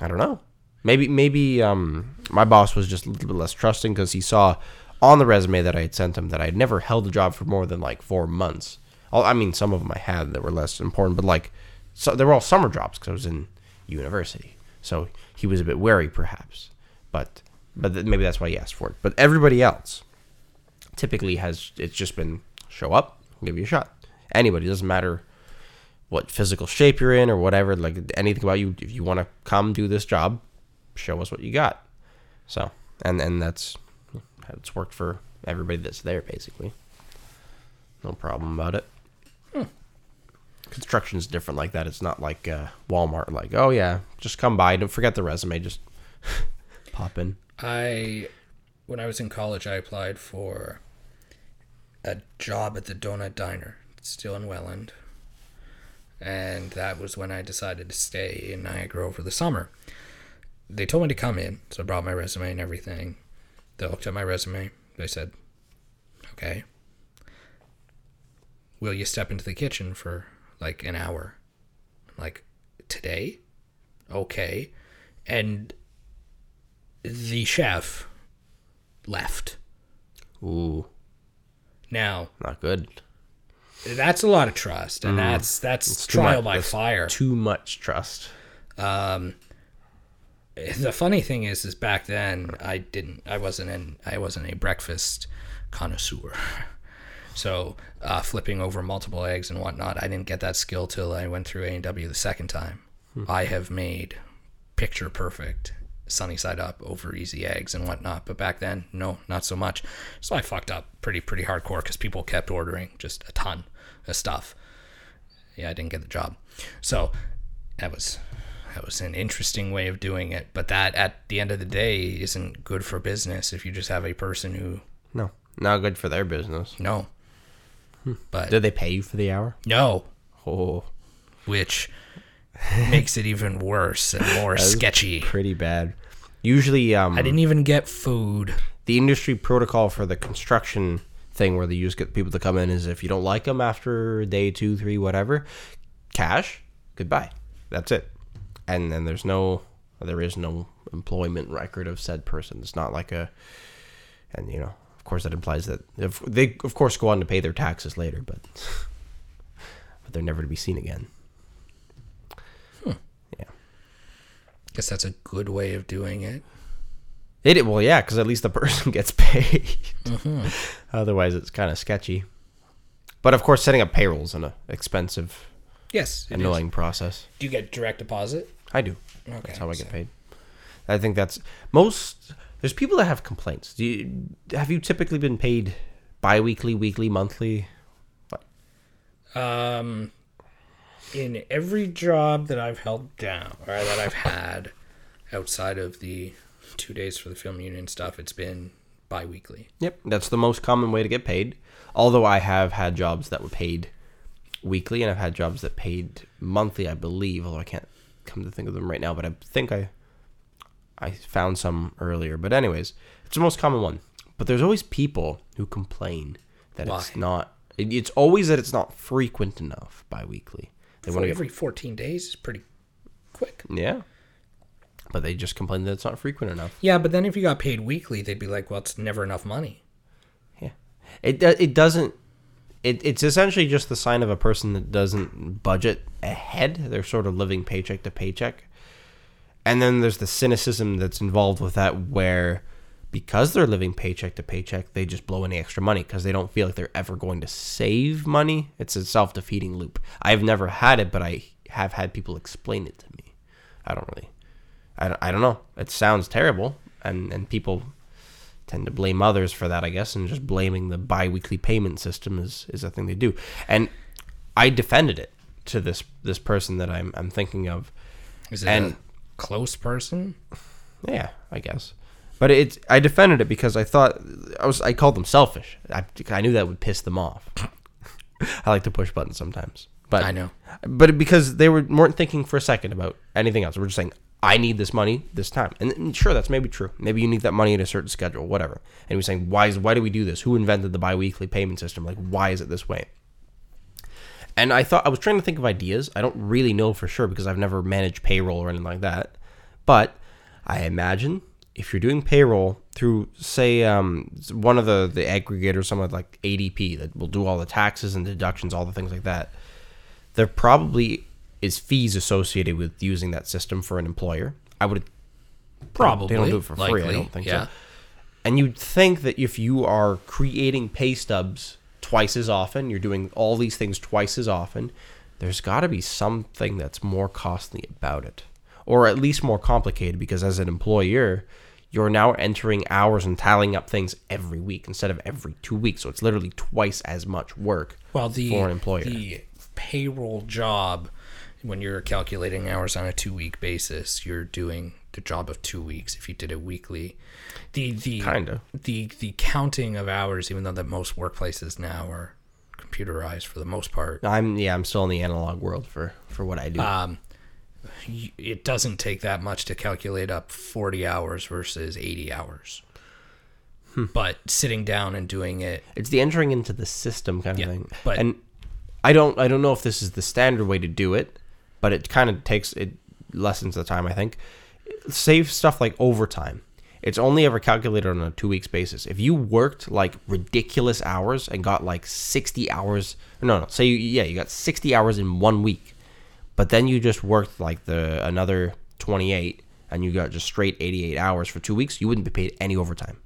I don't know. Maybe maybe um, my boss was just a little bit less trusting because he saw on the resume that I had sent him that I had never held a job for more than, like, four months. I'll, I mean, some of them I had that were less important, but, like, so they were all summer jobs because I was in university. So he was a bit wary, perhaps. But, but th- maybe that's why he asked for it. But everybody else typically has, it's just been show up, I'll give you a shot. Anybody, it doesn't matter what physical shape you're in or whatever, like anything about you. If you want to come do this job, show us what you got. So, and and that's it's worked for everybody that's there, basically. No problem about it. Hmm. Construction's different like that. It's not like uh, Walmart, like, oh yeah, just come by. Don't forget the resume. Just pop in. I, when I was in college, I applied for a job at the Donut Diner. Still in Welland, and that was when I decided to stay in Niagara over the summer. They told me to come in, so I brought my resume and everything. They looked at my resume. They said, okay, will you step into the kitchen for like an hour? I'm like, today? Okay. And the chef left. Ooh. Now. Not good. That's a lot of trust, and mm, that's that's trial much, by that's fire. Too much trust. Um, the funny thing is, is back then I didn't, I wasn't in, I wasn't a breakfast connoisseur, so uh, flipping over multiple eggs and whatnot, I didn't get that skill till I went through A and W the second time. Hmm. I have made picture perfect sunny side up over easy eggs and whatnot, but back then, no, not so much. So I fucked up pretty pretty hardcore because people kept ordering just a ton. Stuff. Yeah, I didn't get the job. So that was that was an interesting way of doing it. But that at the end of the day isn't good for business if you just have a person who No. Not good for their business. No. Hmm. But did they pay you for the hour? No. Oh. Which makes it even worse and more sketchy. Pretty bad. Usually um I didn't even get food. The industry protocol for the construction thing where they just get people to come in is if you don't like them after day two, three, whatever, cash, goodbye. That's it. And then there's no, there is no employment record of said person. It's not like a, and you know, of course that implies that if they, of course, go on to pay their taxes later, but, but they're never to be seen again. Hmm. Yeah. Guess that's a good way of doing it. It well, yeah, because at least the person gets paid. Mm-hmm. Otherwise, it's kind of sketchy. But of course, setting up payroll is an expensive, yes, annoying is. process. Do you get direct deposit? I do. Okay, that's how I so. get paid. I think that's most. There's people that have complaints. Do you, have you typically been paid biweekly, weekly, monthly? What? Um, in every job that I've held down or that I've had outside of the two days for the film union stuff, it's been bi-weekly. Yep, that's the most common way to get paid, although I have had jobs that were paid weekly, and I've had jobs that paid monthly, I believe, although I can't come to think of them right now, but I think I I found some earlier. But anyways, it's the most common one. But there's always people who complain that Why? it's not, it, it's always that it's not frequent enough bi-weekly. They want to every get, fourteen days is pretty quick. Yeah. But they just complain that it's not frequent enough. Yeah, but then if you got paid weekly, they'd be like, well, it's never enough money. Yeah. It it doesn't... It, it's essentially just the sign of a person that doesn't budget ahead. They're sort of living paycheck to paycheck. And then there's the cynicism that's involved with that where because they're living paycheck to paycheck, they just blow any extra money because they don't feel like they're ever going to save money. It's a self-defeating loop. I've never had it, but I have had people explain it to me. I don't really, I don't, I don't know. It sounds terrible, and, and people tend to blame others for that, I guess, and just blaming the biweekly payment system is, is a thing they do. And I defended it to this this person that I'm I'm thinking of. Is it and, a close person? Yeah, I guess. But it's I defended it because I thought I was I called them selfish. I I knew that would piss them off. I like to push buttons sometimes. But I know. But because they were weren't thinking for a second about anything else. We're just saying, I need this money this time. And sure, that's maybe true. Maybe you need that money at a certain schedule, whatever. And we're saying, why is why do we do this? Who invented the biweekly payment system? Like, why is it this way? And I thought I was trying to think of ideas. I don't really know for sure because I've never managed payroll or anything like that. But I imagine if you're doing payroll through, say, um, one of the, the aggregators, someone like A D P that will do all the taxes and deductions, all the things like that, there probably is fees associated with using that system for an employer. I would probably they don't do it for likely, free. I don't think yeah. so. And you'd think that if you are creating pay stubs twice as often, you're doing all these things twice as often, there's got to be something that's more costly about it, or at least more complicated, because as an employer, you're now entering hours and tallying up things every week instead of every two weeks. So it's literally twice as much work well, the, for an employer. The payroll job, when you're calculating hours on a two-week basis, you're doing the job of two weeks if you did it weekly. The the kind of the the counting of hours, even though that most workplaces now are computerized for the most part. I'm yeah, I'm still in the analog world for, for what I do. Um, it doesn't take that much to calculate up forty hours versus eighty hours. Hmm. But sitting down and doing it, it's the entering into the system kind of yeah, thing. But and I don't I don't know if this is the standard way to do it. But it kind of takes, it lessens the time, I think. Save stuff like overtime. It's only ever calculated on a two-weeks basis. If you worked like ridiculous hours and got like sixty hours, no, no, say, you, yeah, you got sixty hours in one week, but then you just worked like the another twenty-eight and you got just straight eighty-eight hours for two weeks, you wouldn't be paid any overtime.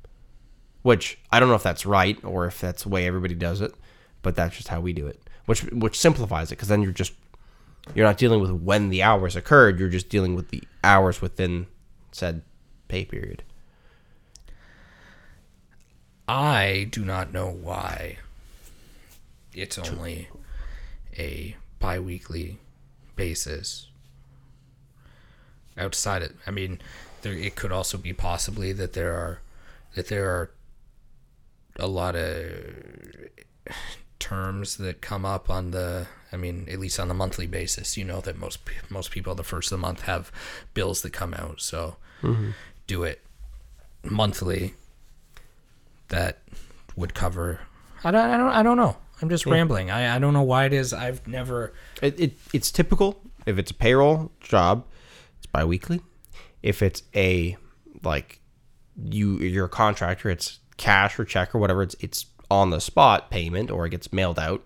Which, I don't know if that's right or if that's the way everybody does it, but that's just how we do it. Which, which simplifies it, because then you're just... You're not dealing with when the hours occurred. You're just dealing with the hours within said pay period. I do not know why it's only a bi-weekly basis. Outside it, I mean, there, it could also be possibly that there are that there are a lot of terms that come up on the. I mean, at least on the monthly basis, you know that most most people the first of the month have bills that come out. So mm-hmm. do it monthly. That would cover. I don't. I don't. I don't know. I'm just yeah. rambling. I, I. don't know why it is. I've never. It, it. It's typical. If it's a payroll job, it's biweekly. If it's a like you you're a contractor, it's cash or check or whatever. It's it's on the spot payment or it gets mailed out,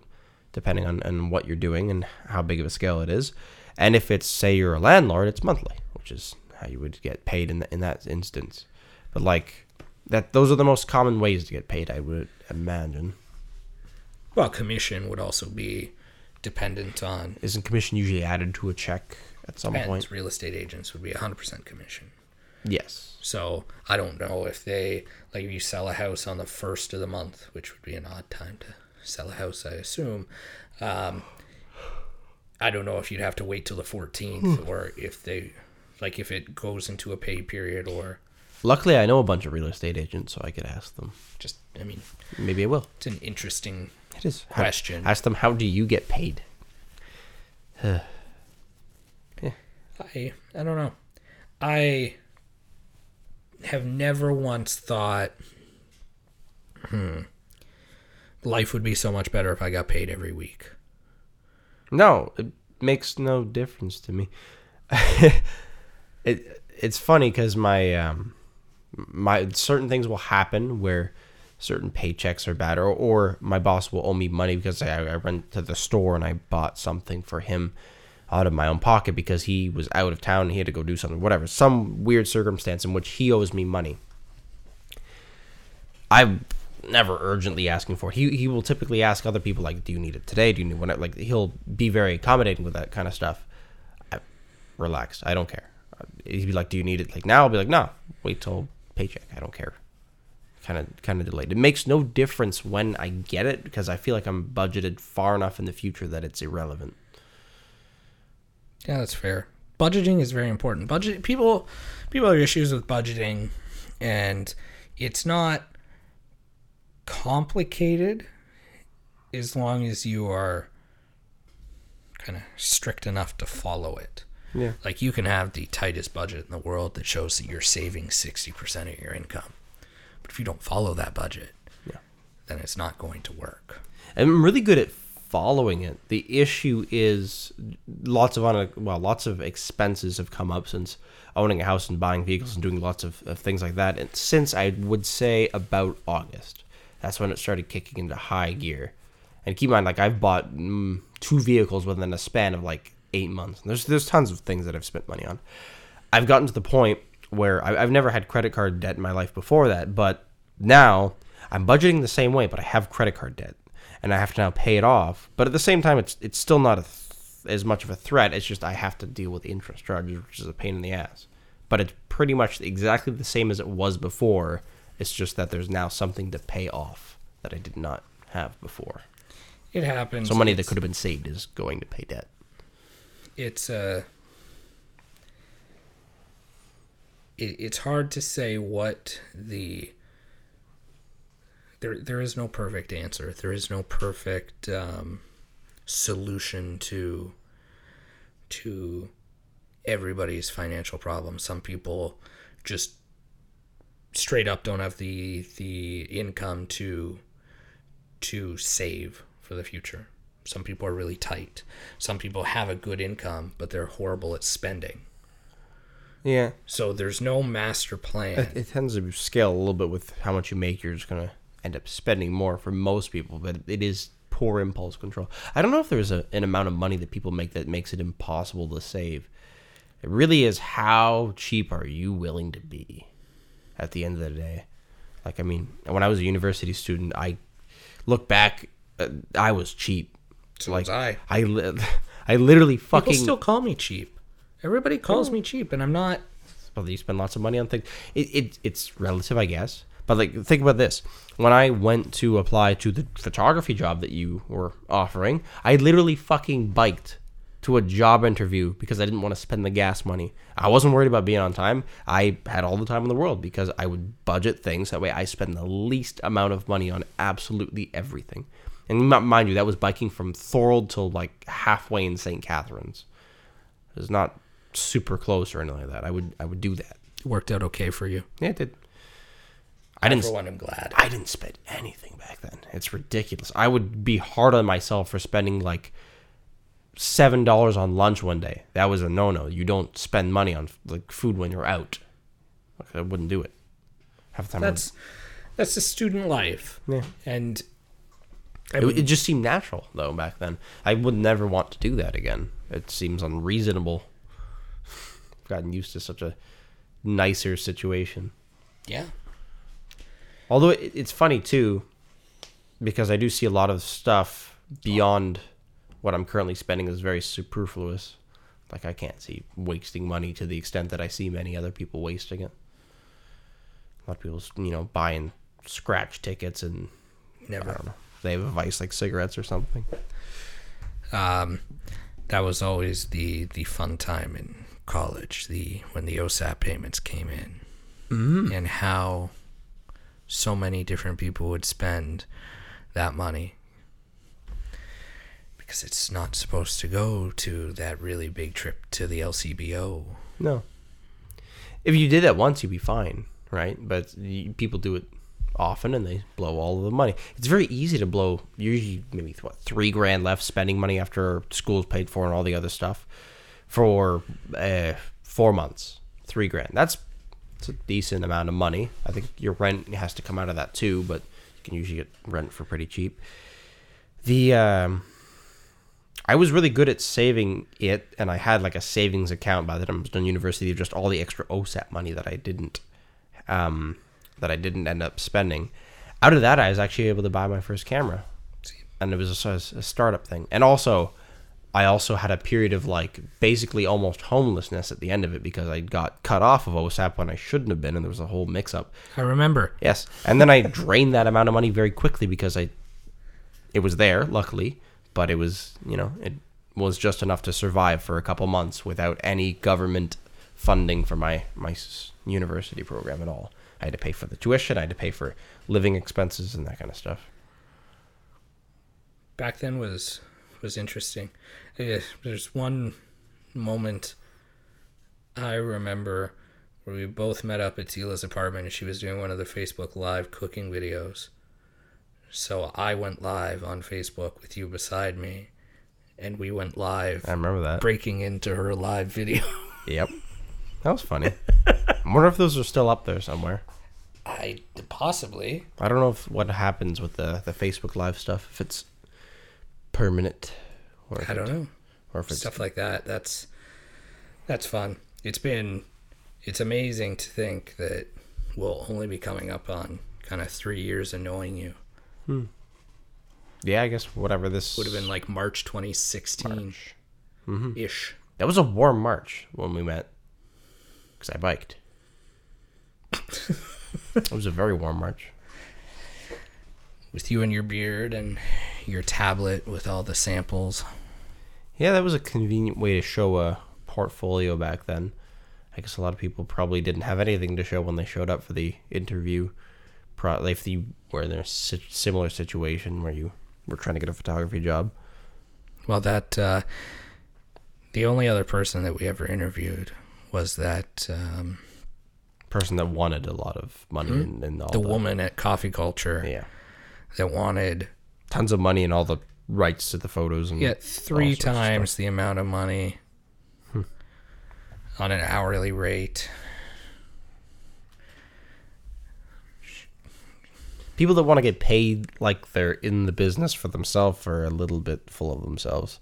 depending on, on what you're doing and how big of a scale it is. And if it's, say, you're a landlord, it's monthly, which is how you would get paid in the, in that instance. But, like, that those are the most common ways to get paid, I would imagine. Well, commission would also be dependent on... Isn't commission usually added to a check at some depends. point? Real estate agents would be one hundred percent commission. Yes. So I don't know if they... Like, if you sell a house on the first of the month, which would be an odd time to... sell a house, I assume. Um, I don't know if you'd have to wait till the fourteenth or if they, like, if it goes into a pay period or. Luckily, I know a bunch of real estate agents, so I could ask them. Just, I mean, maybe I will. It's an interesting it is. question. Ask them, how do you get paid? yeah. I I don't know. I have never once thought, hmm. life would be so much better if I got paid every week. No, it makes no difference to me. it it's funny because my um my certain things will happen where certain paychecks are bad, or, or my boss will owe me money because I, I went to the store and I bought something for him out of my own pocket because he was out of town and he had to go do something, whatever, some weird circumstance in which he owes me money. I. Never urgently asking for it. He he will typically ask other people, like, do you need it today? Do you need one? Like, he'll be very accommodating with that kind of stuff. I, relax. I don't care. he'd be like, do you need it like now? I'll be like, no, wait till paycheck. I don't care. Kind of kind of delayed. It makes no difference when I get it because I feel like I'm budgeted far enough in the future that it's irrelevant. Yeah, that's fair. Budgeting is very important. Budget people people have issues with budgeting, and it's not complicated as long as you are kind of strict enough to follow it. Yeah. Like you can have the tightest budget in the world that shows that you're saving sixty percent of your income. But if you don't follow that budget, yeah, then it's not going to work. I'm really good at following it. The issue is lots of on well, lots of expenses have come up since owning a house and buying vehicles and doing lots of, of things like that. And since I would say about August, that's when it started kicking into high gear. And keep in mind, like I've bought mm, two vehicles within a span of like eight months. And there's there's tons of things that I've spent money on. I've gotten to the point where I've never had credit card debt in my life before that, but now I'm budgeting the same way, but I have credit card debt, and I have to now pay it off. But at the same time, it's it's still not a th- as much of a threat. It's just I have to deal with interest charges, which is a pain in the ass. But it's pretty much exactly the same as it was before. It's just that there's now something to pay off that I did not have before. It happens. So money that could have been saved is going to pay debt. It's a... Uh... It's hard to say what the there there is no perfect answer. There is no perfect um, solution to to everybody's financial problems. Some people just straight up don't have the the income to to save for the future. Some people are really tight. Some people have a good income, but they're horrible at spending. Yeah. So there's no master plan. It, it tends to scale a little bit with how much you make. You're just going to end up spending more for most people, but it is poor impulse control. I don't know if there's a, an amount of money that people make that makes it impossible to save. It really is how cheap are you willing to be at the end of the day. Like, I mean, when I was a university student, I look back, uh, I was cheap. So like, was I. I, li- I literally fucking... People still call me cheap. Everybody calls me cheap, and I'm not... Well, you spend lots of money on things. It, it It's relative, I guess. But like, think about this. When I went to apply to the photography job that you were offering, I literally fucking biked to a job interview because I didn't want to spend the gas money. I wasn't worried about being on time. I had all the time in the world because I would budget things. That way I spend the least amount of money on absolutely everything. And mind you, that was biking from Thorold till like halfway in Saint Catharines. It was not... super close or anything like that. I would I would do that. It worked out okay for you. Yeah, it did. I didn't. For one, I'm glad. I didn't spend anything back then. It's ridiculous. I would be hard on myself for spending like seven dollars on lunch one day. That was a no-no. You don't spend money on like food when you're out. Like, I wouldn't do it. Half the time. That's that's the student life. Yeah. And I mean, it, it just seemed natural though back then. I would never want to do that again. It seems unreasonable. Gotten used to such a nicer situation. Yeah. Although it, it's funny too, because I do see a lot of stuff beyond what I'm currently spending is very superfluous. Like I can't see wasting money to the extent that I see many other people wasting it. A lot of people, you know, buying scratch tickets and never. I don't know. They have a vice like cigarettes or something. Um, that was always the the fun time in college, the when the O S A P payments came in, mm. and how so many different people would spend that money because it's not supposed to go to that really big trip to the L C B O. No, if you did that once, you'd be fine, right? But people do it often, and they blow all of the money. It's very easy to blow. Usually, maybe what three grand left spending money after school's paid for and all the other stuff. For uh, four months, three grand. That's, that's a decent amount of money. I think your rent has to come out of that too, but you can usually get rent for pretty cheap. The um, I was really good at saving it, and I had like a savings account by the time I was done university of just all the extra O S A P money that I didn't um, that I didn't end up spending. Out of that, I was actually able to buy my first camera, and it was a, a startup thing, and also. I also had a period of like basically almost homelessness at the end of it because I got cut off of O S A P when I shouldn't have been, and there was a whole mix-up. I remember. Yes, and then I drained that amount of money very quickly because I, it was there, luckily, but it was, you know, it was just enough to survive for a couple months without any government funding for my, my university program at all. I had to pay for the tuition, I had to pay for living expenses and that kind of stuff. Back then was... was interesting. There's one moment I remember where we both met up at Tila's apartment, and she was doing one of the Facebook Live cooking videos. So I went live on Facebook with you beside me, and we went live. I remember that. Breaking into her live video. Yep. That was funny. I wonder if those are still up there somewhere. I possibly. I don't know if what happens with the, the Facebook Live stuff, if it's permanent, or I don't know, or if it's stuff like that. That's that's fun. It's been, it's amazing to think that we'll only be coming up on kind of three years of knowing you. Hmm. Yeah, I guess whatever this would have been like March twenty sixteen ish. That was a warm March when we met because I biked. It was a very warm March. With you and your beard and your tablet with all the samples. Yeah, that was a convenient way to show a portfolio back then. I guess a lot of people probably didn't have anything to show when they showed up for the interview. Probably if you were in a similar situation where you were trying to get a photography job. Well, that uh, the only other person that we ever interviewed was that... Um, person that wanted a lot of money. Mm-hmm. and, and all The that. woman at Coffee Culture. Yeah. That wanted tons of money and all the rights to the photos. And yeah, three times the amount of money hmm. on an hourly rate. People that want to get paid like they're in the business for themselves are a little bit full of themselves.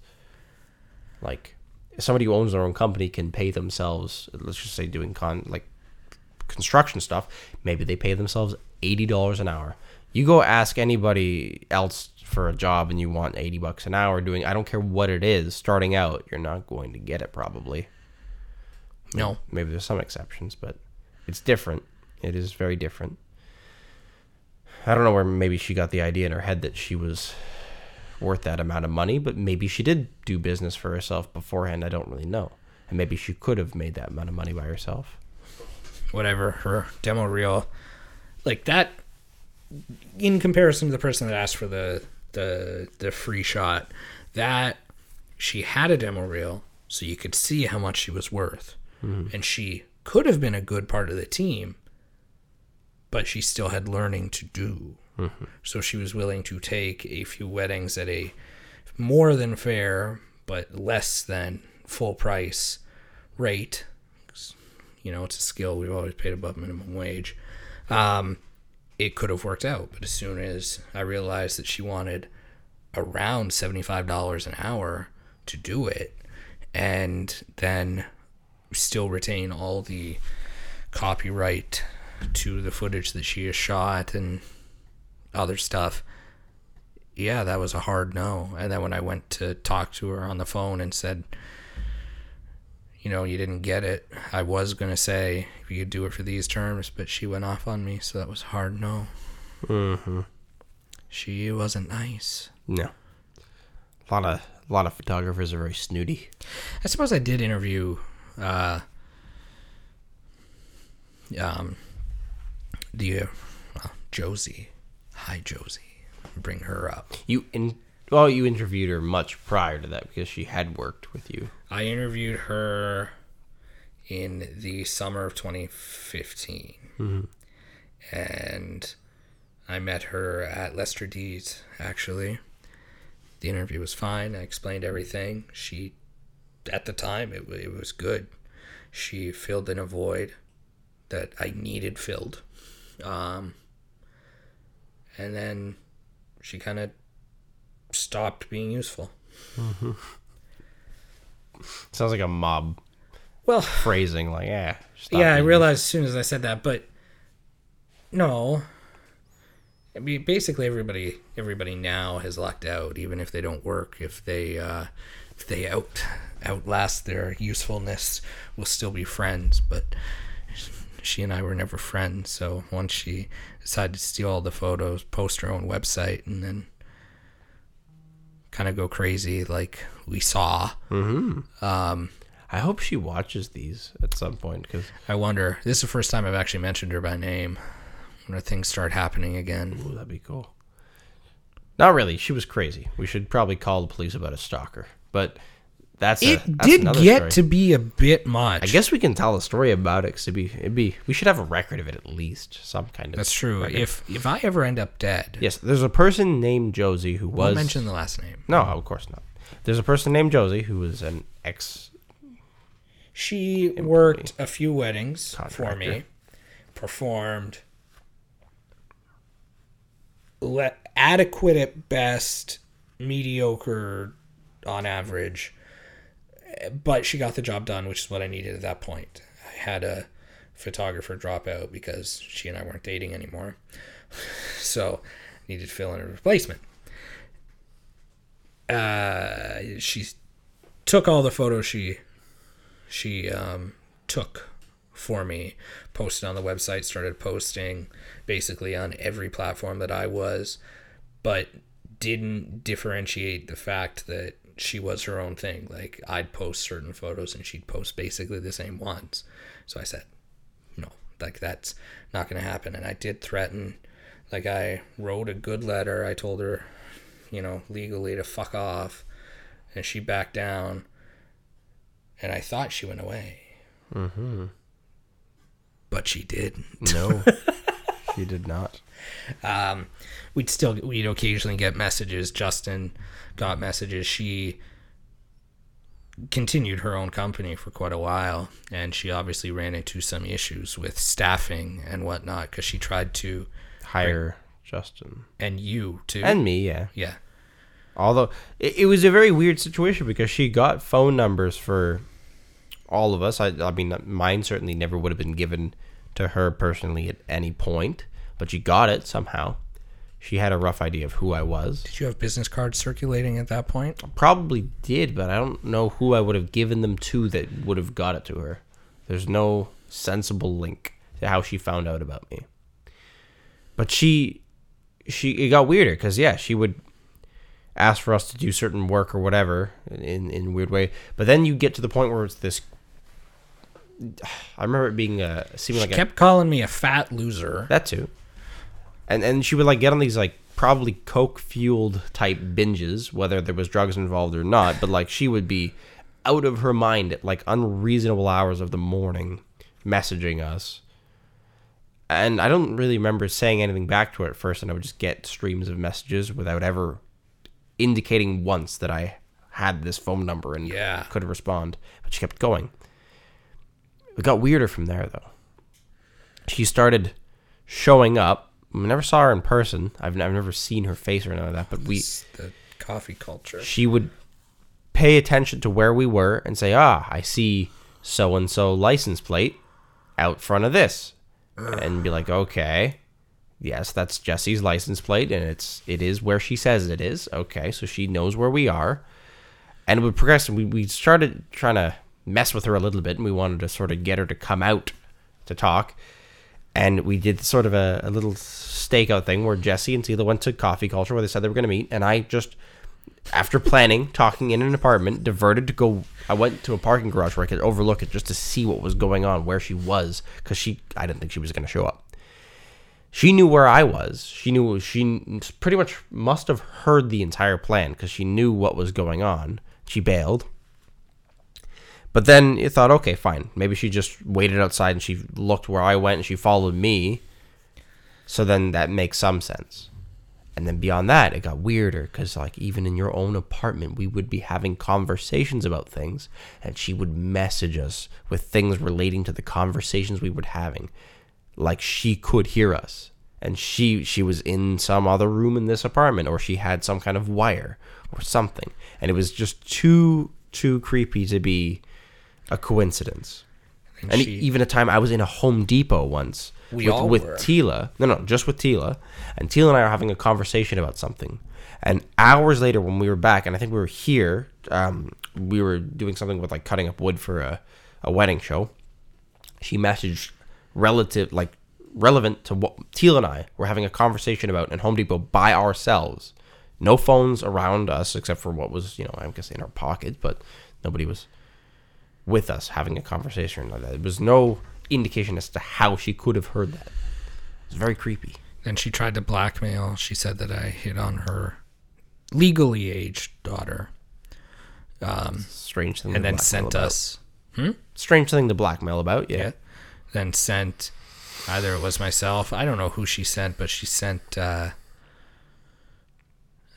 Like somebody who owns their own company can pay themselves, let's just say doing con like construction stuff, maybe they pay themselves eighty dollars an hour. You go ask anybody else for a job and you want eighty bucks an hour doing, I don't care what it is, starting out, you're not going to get it probably. No. Maybe there's some exceptions, but it's different. It is very different. I don't know where maybe she got the idea in her head that she was worth that amount of money, but maybe she did do business for herself beforehand. I don't really know. And maybe she could have made that amount of money by herself. Whatever, her demo reel. Like that... in comparison to the person that asked for the, the the free shot, that she had a demo reel so you could see how much she was worth. Mm. And she could have been a good part of the team, but she still had learning to do. Mm-hmm. So she was willing to take a few weddings at a more than fair, but less than full price rate. You know, it's a skill. We've always paid above minimum wage. Um It could have worked out, but as soon as I realized that she wanted around seventy-five dollars an hour to do it and then still retain all the copyright to the footage that she has shot and other stuff, yeah, that was a hard no. And then when I went to talk to her on the phone and said, you know, you didn't get it. I was going to say if you could do it for these terms, but she went off on me, so that was hard no. Mm-hmm. She wasn't nice. No. A lot of, a lot of photographers are very snooty. I suppose I did interview uh, um, the, uh, well, Josie. Hi, Josie. Bring her up. You in. Well, you interviewed her much prior to that because she had worked with you. I interviewed her in the summer of twenty fifteen. Mm-hmm. And I met her at Lester D's, actually. The interview was fine. I explained everything. She, at the time, it, it was good. She filled in a void that I needed filled. Um, and then she kind of stopped being useful. Mm-hmm. Sounds like a mob well phrasing, like yeah yeah I realized useful. As soon as I said that, but no, I mean, basically everybody everybody now has lucked out, even if they don't work. If they uh, if they out outlast their usefulness, we'll still be friends. But she and I were never friends. So once she decided to steal all the photos, post her own website, and then kind of go crazy like we saw. Mm-hmm. Um, I hope she watches these at some point, because I wonder. This is the first time I've actually mentioned her by name. When things start happening again. Ooh, that'd be cool. Not really. She was crazy. We should probably call the police about a stalker. But that's it. A, that's did get story. To be a bit much. I guess we can tell a story about it. Because it'd be, it'd be, we should have a record of it, at least some kind of. That's true. Record. If if I ever end up dead, yes, there's a person named Josie who was. We'll mention the last name. No, of course not. There's a person named Josie who was an ex. She worked a few weddings contractor. For me, performed. Le- adequate at best, mediocre on average, but she got the job done, which is what I needed at that point. I had a photographer drop out because she and I weren't dating anymore, so I needed to fill in a replacement. Uh, she took all the photos she she um, took for me, posted on the website, started posting basically on every platform that I was, but didn't differentiate the fact that she was her own thing. Like, I'd post certain photos and she'd post basically the same ones. So I said, no, like, that's not going to happen. And I did threaten, like, I wrote a good letter. I told her, you know, legally to fuck off, and she backed down, and I thought she went away. Mm-hmm. But she didn't. No, she did not. Um, we'd still, we'd occasionally get messages. Justin got messages. She continued her own company for quite a while, and she obviously ran into some issues with staffing and whatnot, because she tried to hire bring, Justin. And you, too. And me, yeah. Yeah. Although, it, it was a very weird situation, because she got phone numbers for... all of us. I, I mean, mine certainly never would have been given to her personally at any point, but she got it somehow. She had a rough idea of who I was. Did you have business cards circulating at that point? I probably did, but I don't know who I would have given them to that would have got it to her. There's no sensible link to how she found out about me. But she, she it got weirder, because, yeah, she would... ask for us to do certain work or whatever in, in a weird way. But then you get to the point where it's this... I remember it being a... Seeming she like kept a, calling me a fat loser. That too. And and she would like get on these like probably coke-fueled type binges, whether there was drugs involved or not. But like she would be out of her mind at like unreasonable hours of the morning messaging us. And I don't really remember saying anything back to her at first. And I would just get streams of messages without ever... indicating once that I had this phone number and yeah. could respond, but she kept going. It got weirder from there, though. She started showing up. I never saw her in person. I've, I've never seen her face or none of that, but we... It's the coffee culture. She would pay attention to where we were and say, ah, I see so-and-so license plate out front of this. Ugh. And be like, okay... yes, that's Jesse's license plate, and it's it is where she says it is. Okay, so she knows where we are, and it would progress. And we we started trying to mess with her a little bit, and we wanted to sort of get her to come out to talk. And we did sort of a, a little stakeout thing where Jesse and Celia went to Coffee Culture, where they said they were going to meet, and I just, after planning, talking in an apartment, diverted to go. I went to a parking garage where I could overlook it just to see what was going on, where she was, because she I didn't think she was going to show up. She knew where I was. She knew she pretty much must have heard the entire plan, because she knew what was going on. She bailed. But then it thought, okay, fine. Maybe she just waited outside and she looked where I went and she followed me. So then that makes some sense. And then beyond that, it got weirder, because like even in your own apartment, we would be having conversations about things, and she would message us with things relating to the conversations we were having. Like she could hear us, and she she was in some other room in this apartment, or she had some kind of wire or something, and it was just too too creepy to be a coincidence. And, and she, even a time I was in a Home Depot once, We with, all with were. Tila. No, no, just with Tila. And Tila and I are having a conversation about something. And hours later, when we were back, and I think we were here, um, we were doing something with like cutting up wood for a, a wedding show. She messaged relative, like relevant to what Teal and I were having a conversation about in Home Depot by ourselves. No phones around us except for what was, you know, I'm guessing in our pockets, but nobody was with us having a conversation like that. There was no indication as to how she could have heard that. It's very creepy. And she tried to blackmail. She said that I hit on her legally aged daughter. Um, strange thing. And to then sent about. us. Hmm? Strange thing to blackmail about. Yeah. yeah. Then sent. Either it was myself. I don't know who she sent, but she sent. Uh,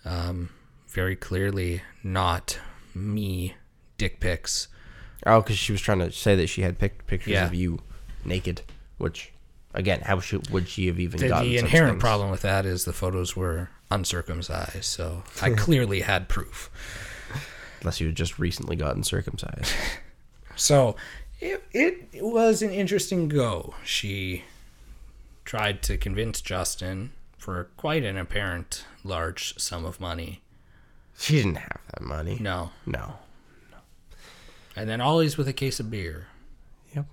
um, very clearly not me. Dick pics. Oh, because she was trying to say that she had pic- pictures yeah. of you naked, which. Again, how should, would she have even the, gotten The inherent problem with that is the photos were uncircumcised, so I clearly had proof. Unless you had just recently gotten circumcised. So it, it it was an interesting go. She tried to convince Justin for quite an apparent large sum of money. She didn't have that money. No. No. no. And then always with a case of beer. Yep.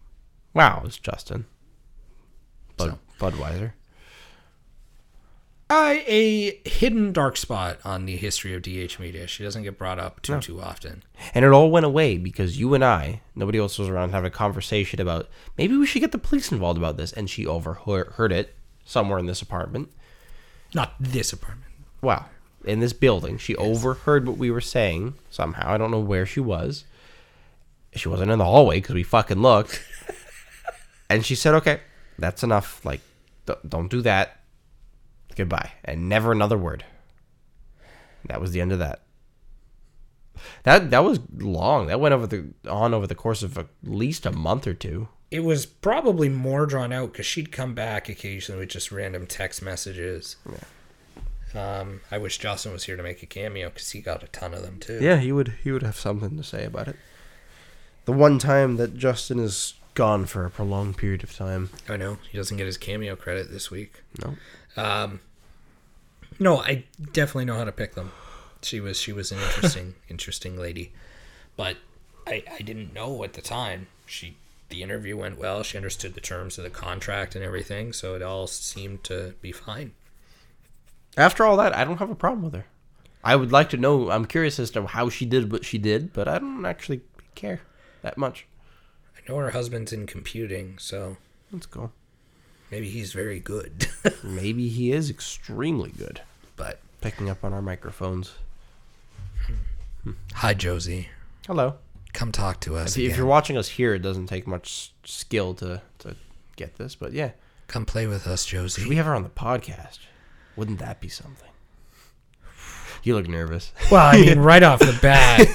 Wow, it's Justin. Bud, so. Budweiser. Uh, a hidden dark spot on the history of D H Media. She doesn't get brought up too, no. too often. And it all went away because you and I, nobody else was around, having a conversation about maybe we should get the police involved about this. And she overheard it somewhere in this apartment. Not this apartment. Wow. In this building. She yes. overheard what we were saying somehow. I don't know where she was. She wasn't in the hallway because we fucking looked. And she said, okay. That's enough. Like, th- don't do that. Goodbye. And never another word. That was the end of that. That that was long. That went over the on over the course of at least a month or two. It was probably more drawn out because she'd come back occasionally with just random text messages. Yeah. Um, I wish Jocelyn was here to make a cameo because he got a ton of them too. Yeah, he would. He would have something to say about it. The one time that Justin is gone for a prolonged period of time. I know. He doesn't get his cameo credit this week. No. Um, no, I definitely know how to pick them. She was she was an interesting interesting lady. But I, I didn't know at the time. She the interview went well. She understood the terms of the contract and everything, so it all seemed to be fine. After all that, I don't have a problem with her. I would like to know. I'm curious as to how she did what she did, but I don't actually care that much. I know her husband's in computing, so... That's cool. Maybe he's very good. Maybe he is extremely good. But... Picking up on our microphones. Hi, Josie. Hello. Come talk to us if, again. If you're watching us here, it doesn't take much skill to, to get this, but yeah. Come play with us, Josie. Should we have her on the podcast? Wouldn't that be something? You look nervous. Well, I mean, right off the bat,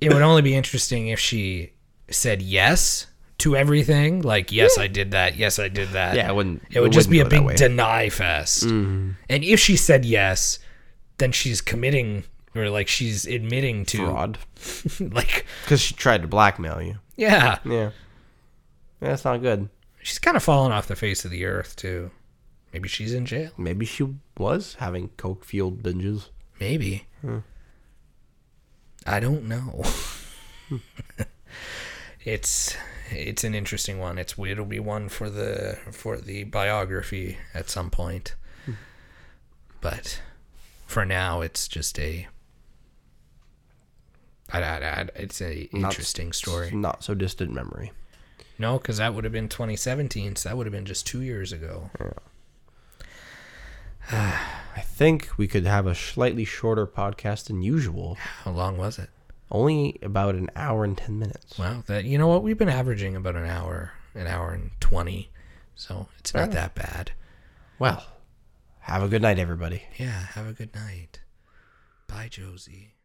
it would only be interesting if she... said yes to everything, like yes yeah. I did that, yes I did that. Yeah, I wouldn't. It would it just wouldn't be a big deny fest. Mm-hmm. And if she said yes, then she's committing or like she's admitting to fraud, like because she tried to blackmail you. Yeah, yeah, that's not good. She's kind of fallen off the face of the earth too. Maybe she's in jail. Maybe she was having coke-fueled binges. Maybe. Hmm. I don't know. It's it's an interesting one. It's it'll be one for the for the biography at some point. Hmm. But for now, it's just a I, I, I, it's a not, interesting story. Not so distant memory. No, because that would have been twenty seventeen. So that would have been just two years ago. Yeah. I think we could have a slightly shorter podcast than usual. How long was it? Only about an hour and ten minutes. Wow, that you know what? We've been averaging about an hour, an hour and twenty, so it's not that bad. Well, have a good night, everybody. Yeah, have a good night. Bye, Josie.